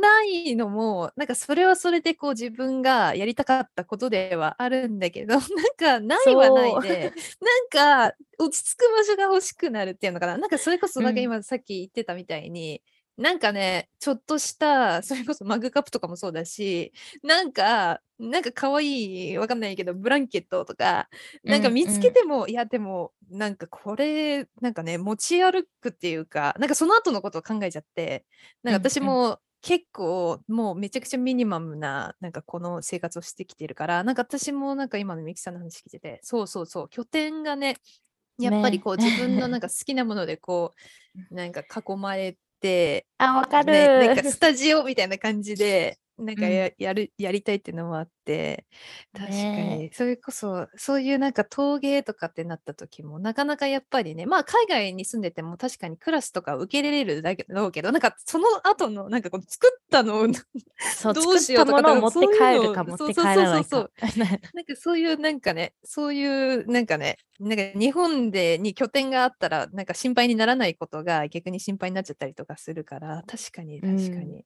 がないのもなんかそれはそれでこう自分がやりたかったことではあるんだけど、なんかないはないでなんか落ち着く場所が欲しくなるっていうのかな、なんかそれこそなんか今さっき言ってたみたいに、うん、なんかねちょっとしたそれこそマグカップとかもそうだし、なんか可愛いわかんないけどブランケットとかなんか見つけても、うんうん、いやでもなんかこれなんかね持ち歩くっていうか、なんかその後のことを考えちゃって、なんか私も結構もうめちゃくちゃミニマムななんかこの生活をしてきてるから、なんか私もなんか今のミキさんの話聞いてて、そう拠点がねやっぱりこう、ね、自分のなんか好きなものでこうなんか囲まれてわかる、ね、なんかスタジオみたいな感じでなんか やりたいっていうのもあって、確かにそれこそそういうなんか陶芸とかってなった時もなかなかやっぱりね、まあ海外に住んでても確かにクラスとか受け入れるだろうけど、なんかその後のなんかこう作ったのをどうしようとか、なんかそういうの、なんかそういうなんかね、そういうなんかね、なんか日本でに拠点があったらなんか心配にならないことが逆に心配になっちゃったりとかするから、確かに、うん、で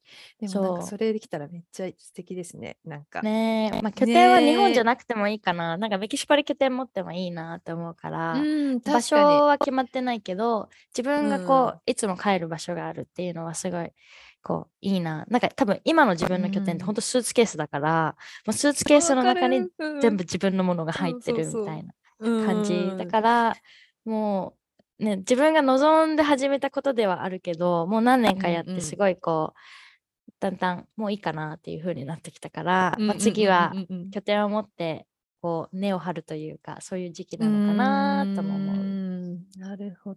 もなんかそれできたらめっちゃ素敵ですね、なんかねえ、まあ、拠点は日本じゃなくてもいいかな、なんかメキシコで拠点持ってもいいなと思うから、うん、場所は決まってないけど自分がこう、うん、いつも帰る場所があるっていうのはすごいこういいな、なんか多分今の自分の拠点って本当スーツケースだから、うん、スーツケースの中に全部自分のものが入ってるみたいな、うんそうそうそう感じ、うん、だからもう、ね、自分が望んで始めたことではあるけど、もう何年かやってすごいこう、うんうん、だんだんもういいかなっていう風になってきたから、まあ、次は拠点を持ってこう根を張るというか、そういう時期なのかなとも思う。なるほ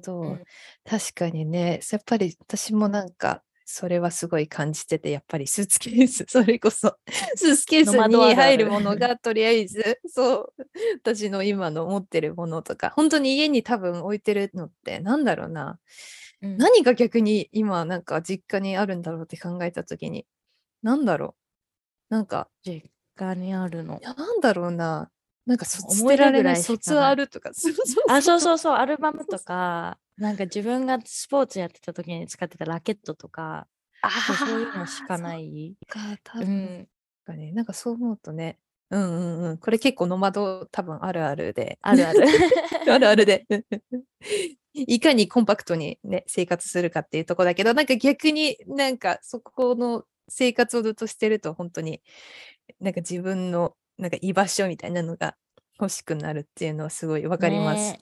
ど、うん、確かにね、やっぱり私もなんかそれはすごい感じてて、やっぱりスーツケース、それこそスーツケースに入るものがとりあえずそう私の今の持ってるものとか、本当に家に多分置いてるのってなんだろうな、うん、何が逆に今なんか実家にあるんだろうって考えた時に、なんだろう、なんか実家にあるのなんだろうな、なんか捨てられない卒アルとかそうアルバムとか、なんか自分がスポーツやってた時に使ってたラケットとか、そういうのしかない。確かに、なんかそう思うとね、これ結構ノマド多分あるあるでいかにコンパクトに、ね、生活するかっていうところだけど、なんか逆になんかそこの生活をずっとしてると本当になんか自分のなんか居場所みたいなのが欲しくなるっていうのはすごいわかります、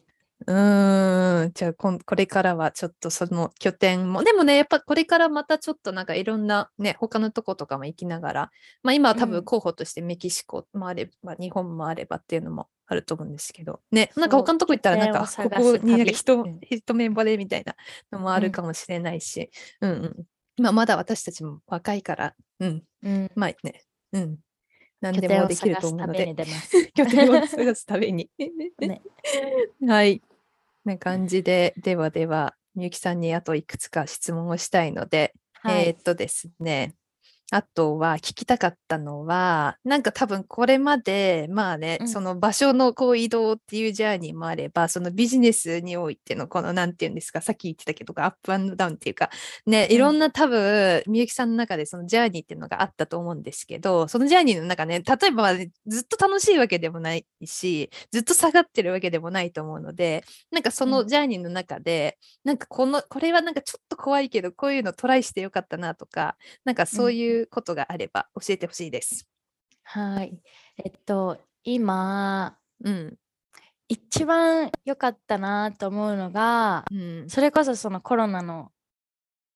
ね、じゃあこれからはちょっとその拠点もでもね、やっぱこれからまたちょっとなんかいろんなね他のとことかも行きながら、まあ今は多分候補としてメキシコもあれば、日本もあればっていうのもあると思うんですけどね、なんか他のとこ行ったらなんかここになんか人メンバーでみたいなのもあるかもしれないし、今まだ私たちも若いからまあね何でもできると思うので拠点を探すためにねはいな感じで、ではみゆきさんにあといくつか質問をしたいので、はい、ですね、あとは聞きたかったのはなんか多分これまでまあね、その場所のこう移動っていうジャーニーもあれば、そのビジネスにおいてのこのなんていうんですか、さっき言ってたけどアップアンドダウンっていうかね、いろんな多分みゆきさんの中でそのジャーニーっていうのがあったと思うんですけど、そのジャーニーの中ね、例えばずっと楽しいわけでもないしずっと下がってるわけでもないと思うので、なんかそのジャーニーの中で、なんかこれはなんかちょっと怖いけどこういうのトライしてよかったなとか、なんかそういうことがあれば教えてほしいです。はい、今、一番良かったなと思うのが、それこそそのコロナの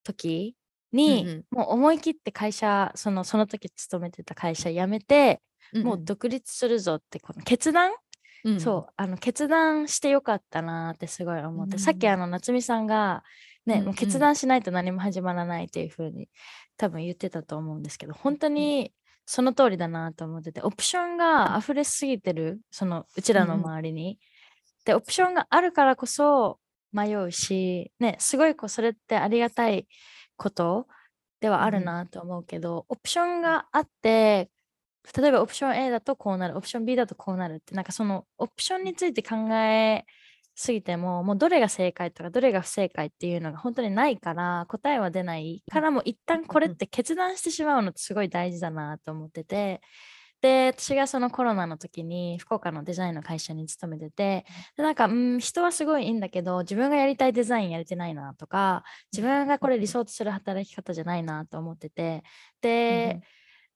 時に、もう思い切って会社その時勤めてた会社辞めて、もう独立するぞってこの決断、そう決断して良かったなってすごい思って、さっき夏美さんがね、もう決断しないと何も始まらないっていう風に多分言ってたと思うんですけど、本当にその通りだなと思ってて、オプションが溢れすぎてるそのうちらの周りに、でオプションがあるからこそ迷うし、ね、すごいそれってありがたいことではあるなと思うけど、オプションがあって、例えばオプション A だとこうなる、オプション B だとこうなるって、なんかそのオプションについて考え過ぎても、もうどれが正解とかどれが不正解っていうのが本当にないから、答えは出ないから、もう一旦これって決断してしまうのってすごい大事だなと思ってて、で私がそのコロナの時に福岡のデザインの会社に勤めてて、でなんか人はすごいいいんだけど、自分がやりたいデザインやれてないなとか、自分がこれ理想とする働き方じゃないなと思ってて、で、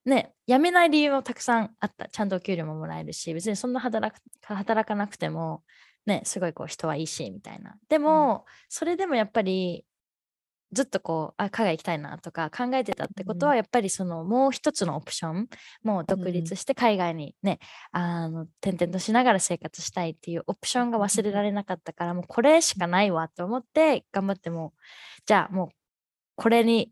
ね、辞めない理由もたくさんあった。ちゃんとお給料ももらえるし、別にそんな働かなくてもね、すごい人はいいしみたいな。でも、それでもやっぱりずっと海外行きたいなとか考えてたってことは、やっぱりそのもう一つのオプション、もう独立して海外にね、転々としながら生活したいっていうオプションが忘れられなかったから、もうこれしかないわと思って頑張って、もうじゃあもうこれに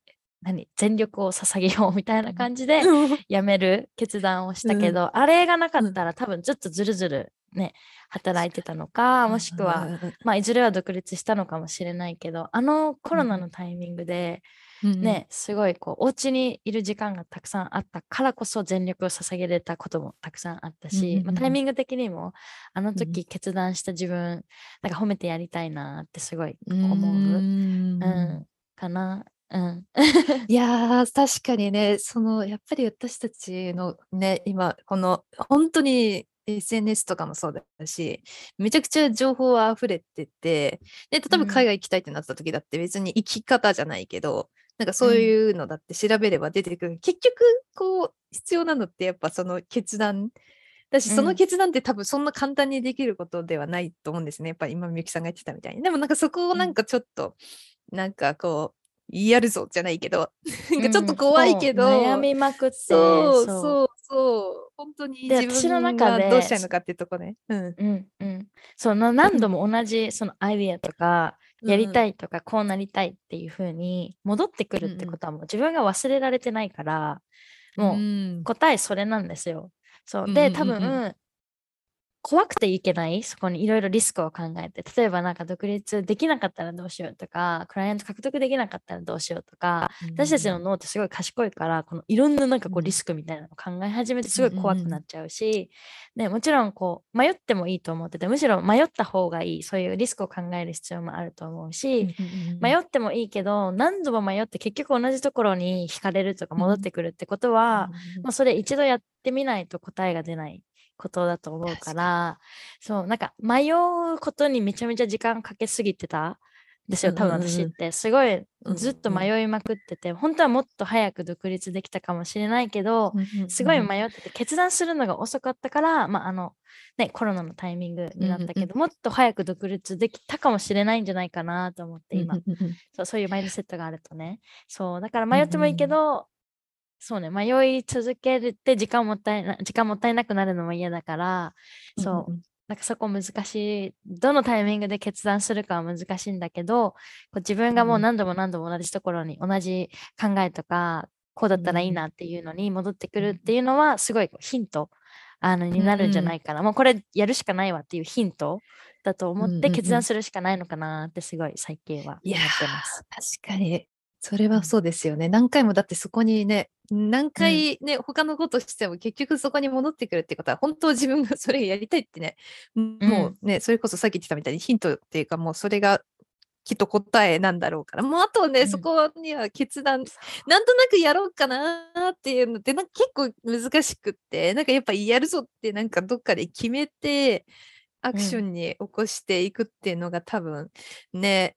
全力を捧げようみたいな感じでやめる決断をしたけど、あれがなかったら多分ずっとずるずるね働いてたのか、もしくは、いずれは独立したのかもしれないけど、あのコロナのタイミングで、すごいお家にいる時間がたくさんあったからこそ全力を捧げれたこともたくさんあったし、タイミング的にもあの時決断した自分、なんか褒めてやりたいなってすごい思う、かな。いや確かにね、そのやっぱり私たちのね、今この本当にSNS とかもそうだし、めちゃくちゃ情報は溢れてて、で例えば海外行きたいってなった時だって別に生き方じゃないけど、なんかそういうのだって調べれば出てくる、結局必要なのってやっぱその決断だし、その決断って多分そんな簡単にできることではないと思うんですね、やっぱり今みゆきさんが言ってたみたいに。でもなんかそこをなんかちょっと、なんかやるぞじゃないけどなんかちょっと怖いけど、悩みまくって、そう本当に自分がどうしたいのかっていうとこね、何度も同じそのアイディアとか、やりたいとかこうなりたいっていう風に戻ってくるってことは、もう自分が忘れられてないから、もう答えそれなんですよ。そうで、多分怖くていけない、そこにいろいろリスクを考えて、例えばなんか独立できなかったらどうしようとか、クライアント獲得できなかったらどうしようとか、私たちの脳ってすごい賢いから、このいろんななんかこうリスクみたいなのを考え始めてすごい怖くなっちゃうし、ね、もちろんこう迷ってもいいと思ってて、むしろ迷った方がいい、そういうリスクを考える必要もあると思うし、迷ってもいいけど何度も迷って結局同じところに惹かれるとか戻ってくるってことは、もうそれ一度やってみないと答えが出ないことだと思うから、そうなんか迷うことにめちゃめちゃ時間かけすぎてたんですよ多分私って。すごいずっと迷いまくってて、本当はもっと早く独立できたかもしれないけど、すごい迷ってて決断するのが遅かったから、まあね、コロナのタイミングになったけど、もっと早く独立できたかもしれないんじゃないかなと思って今、そういうマインドセットがあるとね、そうだから迷ってもいいけど、そうね、迷い続けるって時間もったいなくなるのも嫌だから、そうなんかそこ難しい、どのタイミングで決断するかは難しいんだけど、こう自分がもう何度も同じところに同じ考えとかこうだったらいいなっていうのに戻ってくるっていうのはすごいヒントになるんじゃないかな、もうこれやるしかないわっていうヒントだと思って決断するしかないのかなってすごい最近は思ってます。確かにそれはそうですよね。何回もだってそこにね、他のことしても結局そこに戻ってくるってことは、本当自分がそれやりたいってね、もうね、それこそさっき言ってたみたいにヒントっていうか、もうそれがきっと答えなんだろうから、もうあとね、そこには決断、なんとなくやろうかなっていうのってなんか結構難しくって、なんかやっぱりやるぞってなんかどっかで決めてアクションに起こしていくっていうのが多分ね、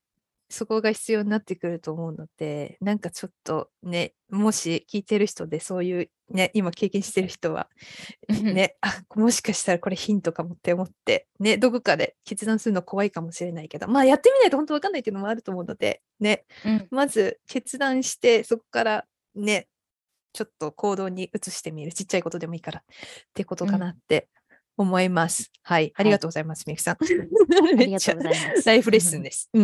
そこが必要になってくると思うので、なんかちょっとね、もし聞いてる人でそういうね、今経験してる人はね、もしかしたらこれヒントかもって思ってね、どこかで決断するの怖いかもしれないけど、まあやってみないと本当わかんないっていうのもあると思うのでね、まず決断してそこからね、ちょっと行動に移してみる、ちっちゃいことでもいいからってことかなって思います。はい、ありがとうございます、みゆきさん。ありがとうございます。ライフレッスンです。ラ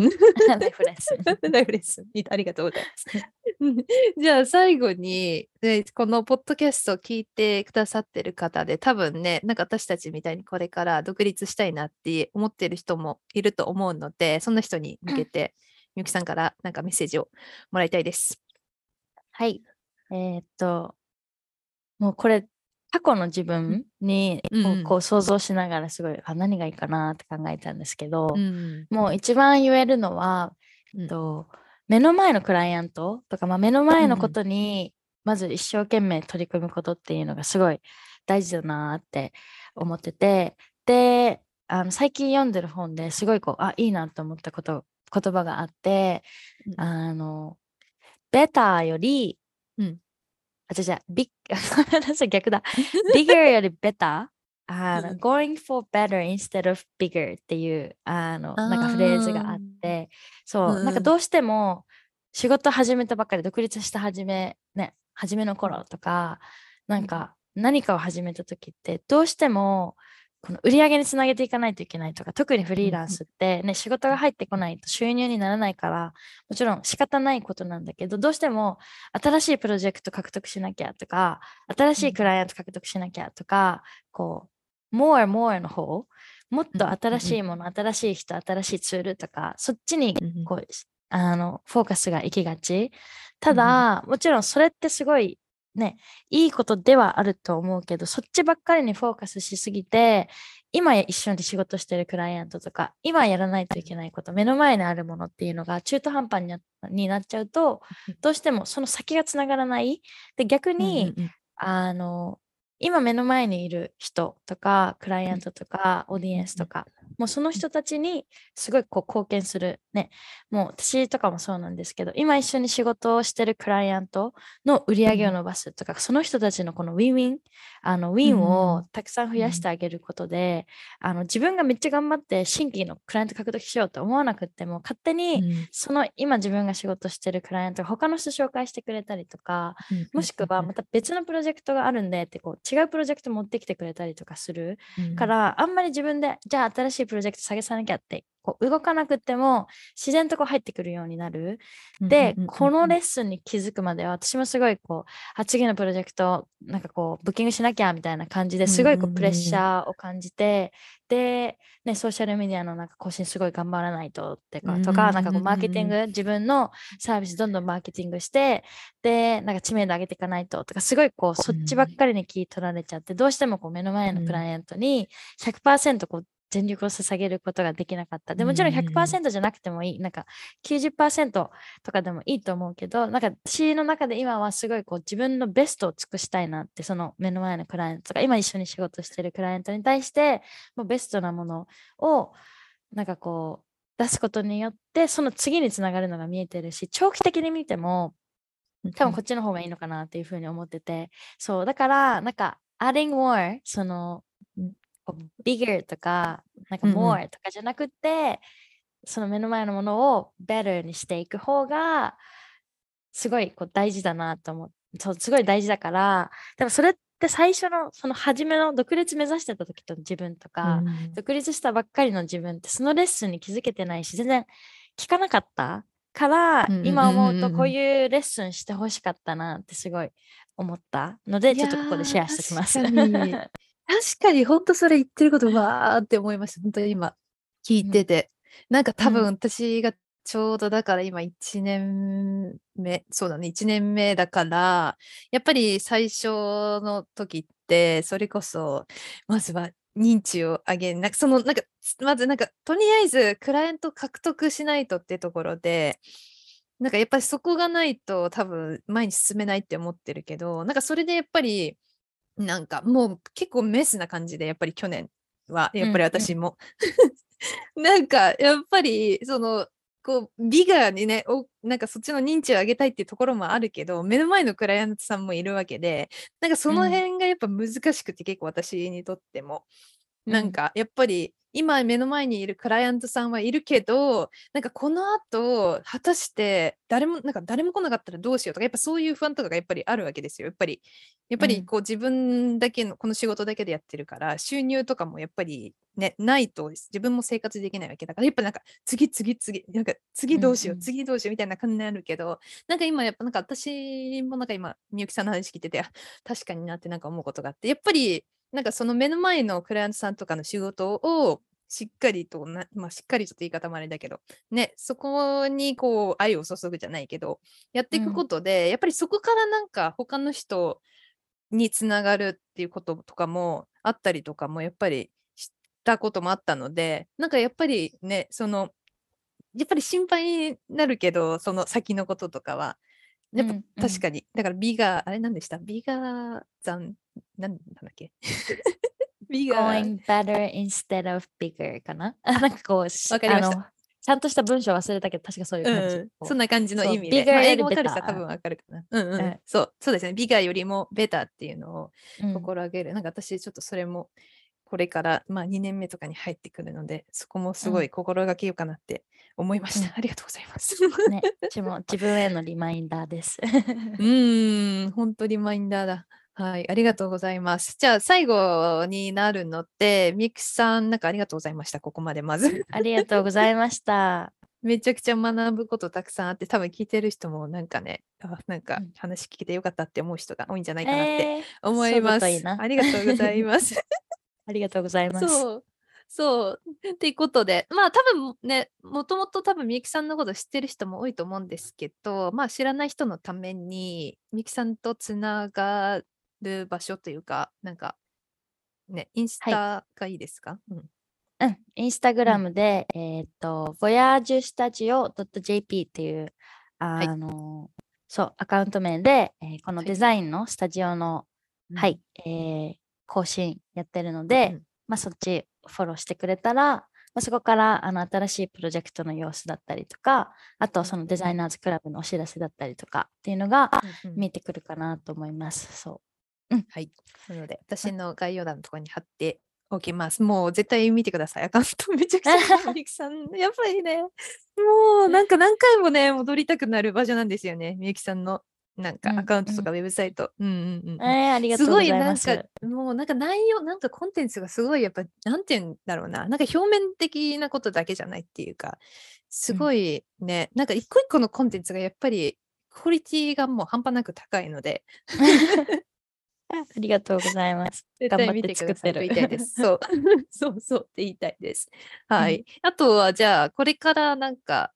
イフレッスン。ありがとうございます。じゃあ最後に、ね、このポッドキャストを聞いてくださってる方で、多分ね、なんか私たちみたいにこれから独立したいなって思ってる人もいると思うので、そんな人に向けて、みゆきさんからなんかメッセージをもらいたいです。はい。もうこれ、過去の自分にこう想像しながらすごい、何がいいかなって考えたんですけど、もう一番言えるのは、目の前のクライアントとか、目の前のことにまず一生懸命取り組むことっていうのがすごい大事だなって思ってて、で最近読んでる本ですごいこういいなと思った言葉があって、ベターより、逆だ。bigger より better going for better instead of bigger っていうなんかフレーズがあって、そうなんかどうしても仕事始めたばっかり、独立した初めの頃とか、なんか何かを始めた時ってどうしてもこの売り上げにつなげていかないといけないとか、特にフリーランスってね、仕事が入ってこないと収入にならないから、もちろん仕方ないことなんだけど、どうしても新しいプロジェクト獲得しなきゃとか、新しいクライアント獲得しなきゃとか、こう more の方、もっと新しいもの、新しい人、新しいツールとか、そっちにこうフォーカスが行きがち。ただもちろんそれってすごいね、いいことではあると思うけど、そっちばっかりにフォーカスしすぎて、今一緒に仕事してるクライアントとか、今やらないといけないこと、目の前にあるものっていうのが中途半端になっちゃうと、どうしてもその先がつながらない。で、逆に、今目の前にいる人とかクライアントとかオーディエンスとか、もうその人たちにすごいこう貢献するね。もう私とかもそうなんですけど、今一緒に仕事をしてるクライアントの売り上げを伸ばすとか、その人たちのこのウィンをたくさん増やしてあげることで、自分がめっちゃ頑張って新規のクライアント獲得しようと思わなくても、勝手にその今自分が仕事してるクライアントが他の人紹介してくれたりとか、もしくはまた別のプロジェクトがあるんでってこう違うプロジェクト持ってきてくれたりとかするから、あんまり自分でじゃあ新しいプロジェクト探さなきゃってこう動かなくても自然とこう入ってくるようになる。で、うんうんうんうん、このレッスンに気づくまでは私もすごいこう、次のプロジェクトなんかこうブッキングしなきゃみたいな感じですごいこうプレッシャーを感じて、うんうんうん、で、ね、ソーシャルメディアのなんか更新すごい頑張らないとってか、うんうんうん、とかなんかこうマーケティング、自分のサービスどんどんマーケティングしてでなんか知名度上げていかないととか、すごいこうそっちばっかりに気取られちゃって、どうしてもこう目の前のクライアントに 100% こう全力を捧げることができなかった。でもちろん 100% じゃなくてもいい、なんか 90% とかでもいいと思うけど、なんか私の中で今はすごいこう自分のベストを尽くしたいなって、その目の前のクライアントとか今一緒に仕事してるクライアントに対してもうベストなものをなんかこう出すことによって、その次につながるのが見えてるし、長期的に見ても多分こっちの方がいいのかなっていうふうに思ってて、そうだからなんか adding more そのbigger とかなんか more とかじゃなくて、うん、その目の前のものを better にしていく方がすごいこう大事だなと思って、そうすごい大事だから、でもそれって最初のその初めの独立目指してた時と自分とか、うん、独立したばっかりの自分ってそのレッスンに気づけてないし全然聞かなかったから、うん、今思うとこういうレッスンしてほしかったなってすごい思ったので、ちょっとここでシェアしてきます。確かに本当それ言ってることわーって思いました。本当に今聞いてて、うん、なんか多分私がちょうどだから今1年目、そうだね、1年目だから、やっぱり最初の時ってそれこそまずは認知を上げる、なんかそのなんかまずなんかとりあえずクライアント獲得しないとってところで、なんかやっぱりそこがないと多分前に進めないって思ってるけど、なんかそれでやっぱりなんかもう結構メスな感じで、やっぱり去年はやっぱり私も、うん、なんかやっぱりそのこうビガーにね、なんかそっちの認知を上げたいっていうところもあるけど、目の前のクライアントさんもいるわけで、なんかその辺がやっぱ難しくて、結構私にとっても、うん、なんかやっぱり今目の前にいるクライアントさんはいるけど、なんかこの後果たして誰も来なかったらどうしようとか、やっぱそういう不安とかがやっぱりあるわけですよ。やっぱりこう自分だけのこの仕事だけでやってるから、収入とかもやっぱりねないと自分も生活できないわけだから、やっぱなんか次なんか次どうしよう、うんうん、次どうしようみたいな感じになるけど、なんか今やっぱなんか私もなんか今みゆきさんの話聞いてて、確かになってなんか思うことがあって、やっぱりなんかその目の前のクライアントさんとかの仕事をしっかりとしっかりちょっと言い方もあれだけどね、そこにこう愛を注ぐじゃないけどやっていくことで、うん、やっぱりそこからなんか他の人につながるっていうこととかもあったりとかもやっぱりしたこともあったので、なんかやっぱりね、そのやっぱり心配になるけど、その先のこととかはやっぱ確かに、うんうん、だからビガー、あれ何でした？ビガーザン、なんだっけGoing better instead of bigger かななんかこう、わかりました、ちゃんとした文章忘れたけど、確かそういう感じ、うん、そんな感じの意味で、まあ、英語わかる人は多分わかるかな、うんうんうん、そうですね、ビガーよりもベターっていうのを心がける、うん、なんか私ちょっとそれもこれから、まあ、2年目とかに入ってくるので、そこもすごい心がけようかなって思いました、うん、ありがとうございます、ね、私も自分へのリマインダーです本当リマインダーだ、はい、ありがとうございます。じゃあ最後になるので、みゆきさん、なんかありがとうございました、ここまでまずありがとうございましためちゃくちゃ学ぶことたくさんあって、多分聞いてる人もなんかね、なんか話聞けてよかったって思う人が多いんじゃないかなって思います、いいな、ありがとうございますありがとうございます。そうっていうことで、まあ多分ね、もともと多分みゆきさんのこと知ってる人も多いと思うんですけど、まあ知らない人のためにみゆきさんとつながる場所というか、なんかね、インスタがいいですか、はい、うんうん、インスタグラムで、voyagestudio.jp っていうはい、そうアカウント名で、このデザインのスタジオの、はい、更新やってるので、うん、まあ、そっちフォローしてくれたら、まあ、そこから新しいプロジェクトの様子だったりとか、あとそのデザイナーズクラブのお知らせだったりとかっていうのが見えてくるかなと思います、うんうん、そう、うん、はい、なので私の概要欄のところに貼っておきます。もう絶対見てください、アカウントめちゃくちゃみゆきさんやっぱりね、もうなんか何回もね戻りたくなる場所なんですよね、みゆきさんのなんかアカウントとかウェブサイト、うんうんうん、ありがとうございます。すごいなんかもうなんか内容なんかコンテンツがすごいやっぱなんていうんだろうな、なんか表面的なことだけじゃないっていうか、すごいね、うん、なんか一個一個のコンテンツがやっぱりクオリティがもう半端なく高いので。ありがとうございます。頑張って作ってる。みたいです。そう。そうそうって言いたいです。はい。あとはじゃあこれからなんか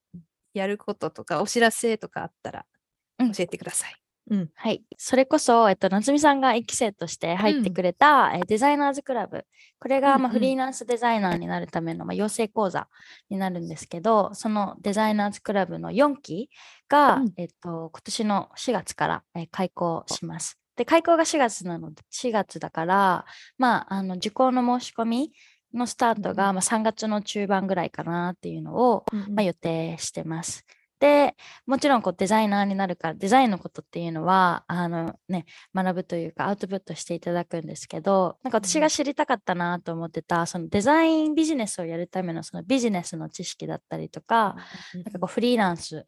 やることとかお知らせとかあったら教えてください。うんうん、はい。それこそ夏美さんが1期生として入ってくれた、デザイナーズクラブ、これがフリーランスデザイナーになるための養成講座になるんですけど、そのデザイナーズクラブの4期が、今年の4月から開講します。で開講が4月なので4月だから、まあ、受講の申し込みのスタートが、3月の中盤ぐらいかなっていうのを、予定してます。でもちろんこうデザイナーになるからデザインのことっていうのは学ぶというかアウトプットしていただくんですけど、なんか私が知りたかったなと思ってたそのデザインビジネスをやるためのそのビジネスの知識だったりとか、なんかこうフリーランス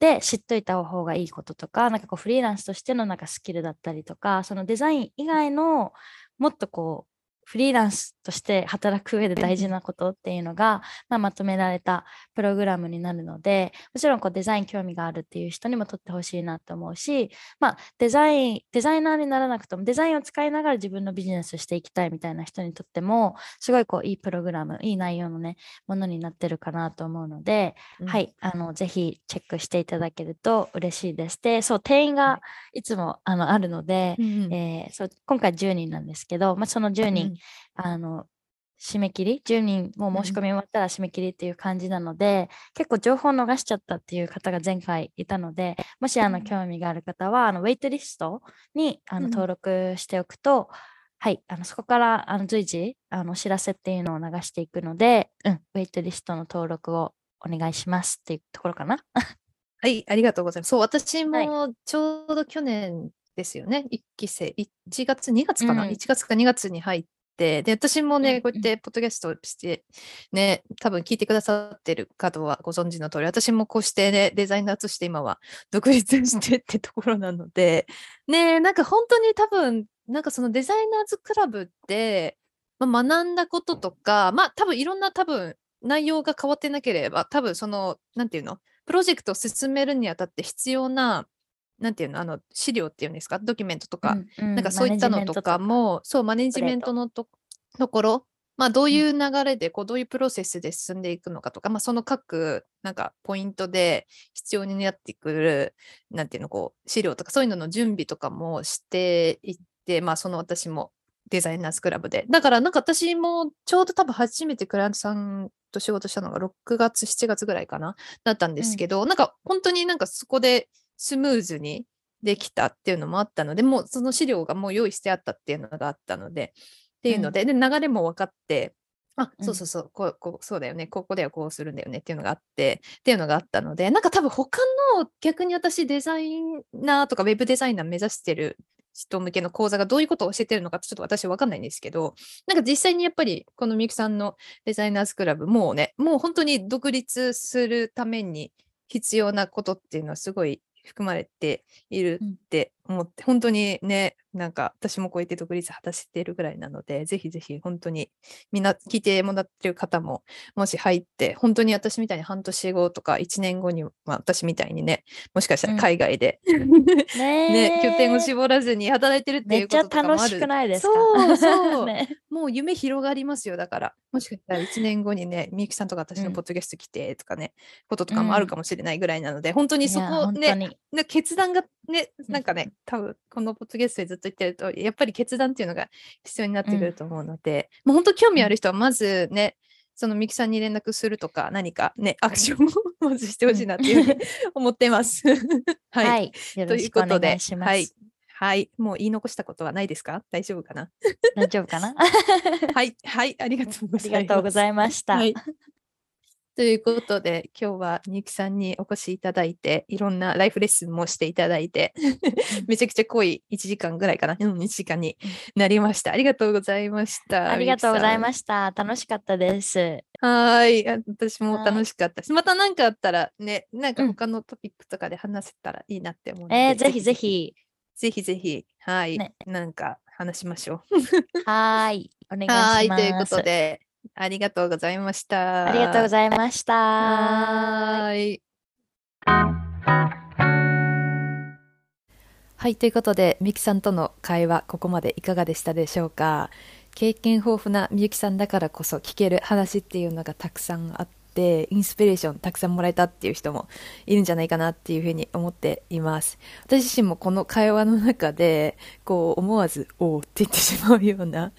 で知っといた方がいいこととか、なんかこうフリーランスとしてのなんかスキルだったりとか、そのデザイン以外のもっとこうフリーランスとして働く上で大事なことっていうのが、まとめられたプログラムになるので、もちろんこうデザイン興味があるっていう人にも取ってほしいなと思うし、デザイナーにならなくてもデザインを使いながら自分のビジネスをしていきたいみたいな人にとってもすごいこういいプログラム、いい内容のねものになってるかなと思うので、はい、ぜひチェックしていただけると嬉しいです。で、そう定員がいつもあるので、そう今回10人なんですけど、その10人、締め切り10人もう申し込み終わったら締め切りっていう感じなので、結構情報を逃しちゃったっていう方が前回いたので、もし興味がある方はウェイトリストに登録しておくと、はい、そこから随時お知らせっていうのを流していくので、ウェイトリストの登録をお願いしますっていうところかな。はい、ありがとうございます。そう、私もちょうど去年ですよね、1期生1月2月かな、1月か2月に入って、で私もねこうやってポッドキャストしてね、多分聞いてくださってる方はご存知の通り、私もこうしてねデザイナーとして今は独立してってところなのでね、なんか本当に多分なんかそのデザイナーズクラブって、学んだこととか多分いろんな多分内容が変わってなければ、多分そのなんていうのプロジェクトを進めるにあたって必要ななんていうの資料っていうんですか、ドキュメントとか、なんかそういったのとかもそうマネジメントのところ、どういう流れでこうどういうプロセスで進んでいくのかとか、その各なんかポイントで必要になってくるなんていうのこう資料とかそういうのの準備とかもしていって、その私もデザイナーズクラブでだからなんか私もちょうど多分初めてクライアントさんと仕事したのが6月7月ぐらいかなだったんですけど、なんか本当になんかそこでスムーズにできたっていうのもあったので、もうその資料がもう用意してあったっていうのがあったのでっていうので、で流れも分かって、そうそうそうこうそうだよね、ここではこうするんだよねっていうのがあってっていうのがあったので、なんか多分他の逆に私デザイナーとかウェブデザイナー目指してる人向けの講座がどういうことを教えてるのかちょっと私分かんないんですけど、なんか実際にやっぱりこのみゆきさんのデザイナーズクラブもうねもう本当に独立するために必要なことっていうのはすごい含まれているって思って、本当にねなんか私もこうやって独立果たしているぐらいなので、ぜひぜひ本当にみんな聞いてもらってる方ももし入って本当に私みたいに半年後とか1年後に、私みたいにねもしかしたら海外で、ね拠点を絞らずに働いてるっていうこととかもある。めっちゃ楽しくないですか？そうそう、もう夢広がりますよ。だからもしかしたら1年後にねみゆきさんとか私のポッドキャスト来てとかね、こととかもあるかもしれないぐらいなので、本当にそこね決断がねなんかね、多分このポッドキャストでずっと言ってるとやっぱり決断っていうのが必要になってくると思うので、もう本当興味ある人はまずねそのみゆきさんに連絡するとか何かねアクションをまずしてほしいなっていうふうに思ってますはい、よろしくお願いします。はい、もう言い残したことはないですか？大丈夫かな？大丈夫かなはい、ありがとうございました。ということで今日はみゆきさんにお越しいただいて、いろんなライフレッスンもしていただいてめちゃくちゃ濃い1時間ぐらいかな、1時間になりました。ありがとうございました。ありがとうございました。楽しかったです。はい、私も楽しかったです。また何かあったらね、なんか他のトピックとかで話せたらいいなって思うので、ぜひぜひぜひぜひ、はい、ね、なんか話しましょうはい、お願いします。はい、ということでありがとうございました。ありがとうございました。はい、はい、ということでみゆきさんとの会話、ここまでいかがでしたでしょうか。経験豊富なみゆきさんだからこそ聞ける話っていうのがたくさんあって、インスピレーションたくさんもらえたっていう人もいるんじゃないかなっていうふうに思っています。私自身もこの会話の中でこう思わずおーって言ってしまうような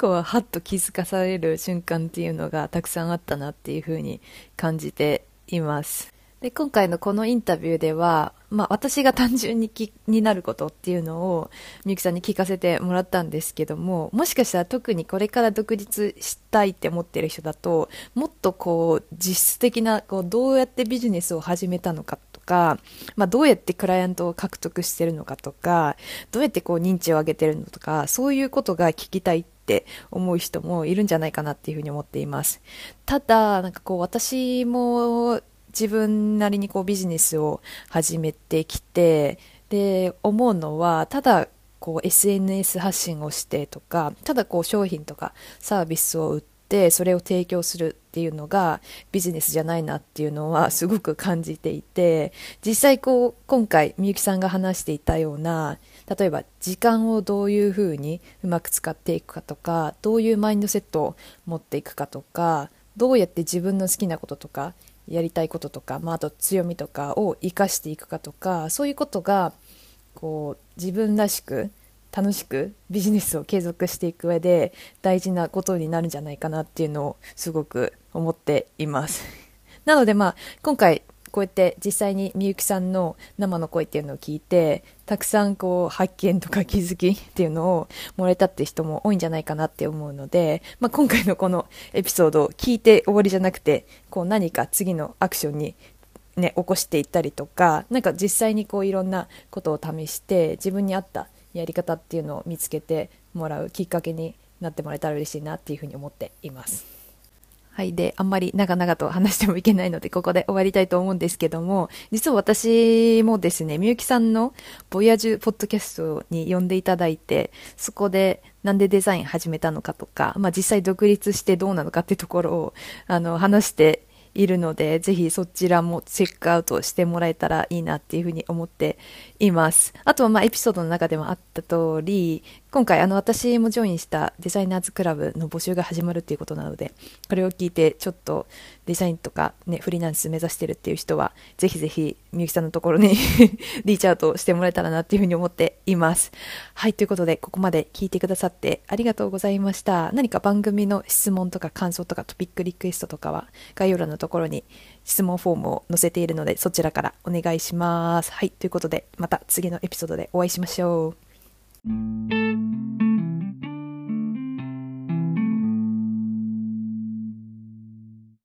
こうはっと気づかされる瞬間っていうのがたくさんあったなっていうふうに感じています。で、今回のこのインタビューでは、私が単純に気になることっていうのをみゆきさんに聞かせてもらったんですけども、もしかしたら特にこれから独立したいって思ってる人だと、もっとこう実質的なこうどうやってビジネスを始めたのかとか、どうやってクライアントを獲得してるのかとか、どうやってこう認知を上げてるのとか、そういうことが聞きたいって思う人もいるんじゃないかなっていうふうに思っています。ただなんかこう私も自分なりにこうビジネスを始めてきて、で思うのは、ただこう SNS 発信をしてとか、ただこう商品とかサービスを売ってそれを提供するっていうのがビジネスじゃないなっていうのはすごく感じていて、実際こう今回みゆきさんが話していたような、例えば時間をどういうふうにうまく使っていくかとか、どういうマインドセットを持っていくかとか、どうやって自分の好きなこととかやりたいこととか、あと強みとかを生かしていくかとか、そういうことがこう自分らしく楽しくビジネスを継続していく上で大事なことになるんじゃないかなっていうのをすごく思っていますなので今回こうやって実際にみゆきさんの生の声っていうのを聞いて、たくさんこう発見とか気づきっていうのをもらえたって人も多いんじゃないかなって思うので、今回のこのエピソードを聞いて終わりじゃなくて、こう何か次のアクションにね、起こしていったりとか、なんか実際にこういろんなことを試して自分に合ったやり方っていうのを見つけてもらうきっかけになってもらえたら嬉しいなっていうふうに思っています。はい。で、あんまり長々と話してもいけないのでここで終わりたいと思うんですけども、実は私もですね、みゆきさんのVoyageポッドキャストに呼んでいただいて、そこでなんでデザイン始めたのかとか、実際独立してどうなのかってところを話しているので、ぜひそちらもチェックアウトしてもらえたらいいなっていうふうに思っています。あとはエピソードの中でもあった通り、今回私もジョインしたデザイナーズクラブの募集が始まるっていうことなので、これを聞いてちょっとデザインとかね、フリーランス目指してるっていう人はぜひぜひみゆきさんのところにリーチアウトしてもらえたらなっていうふうに思っています。はい。ということでここまで聞いてくださってありがとうございました。何か番組の質問とか感想とかトピックリクエストとかは概要欄のところに質問フォームを載せているので、そちらからお願いします。はい。ということでまた次のエピソードでお会いしましょう。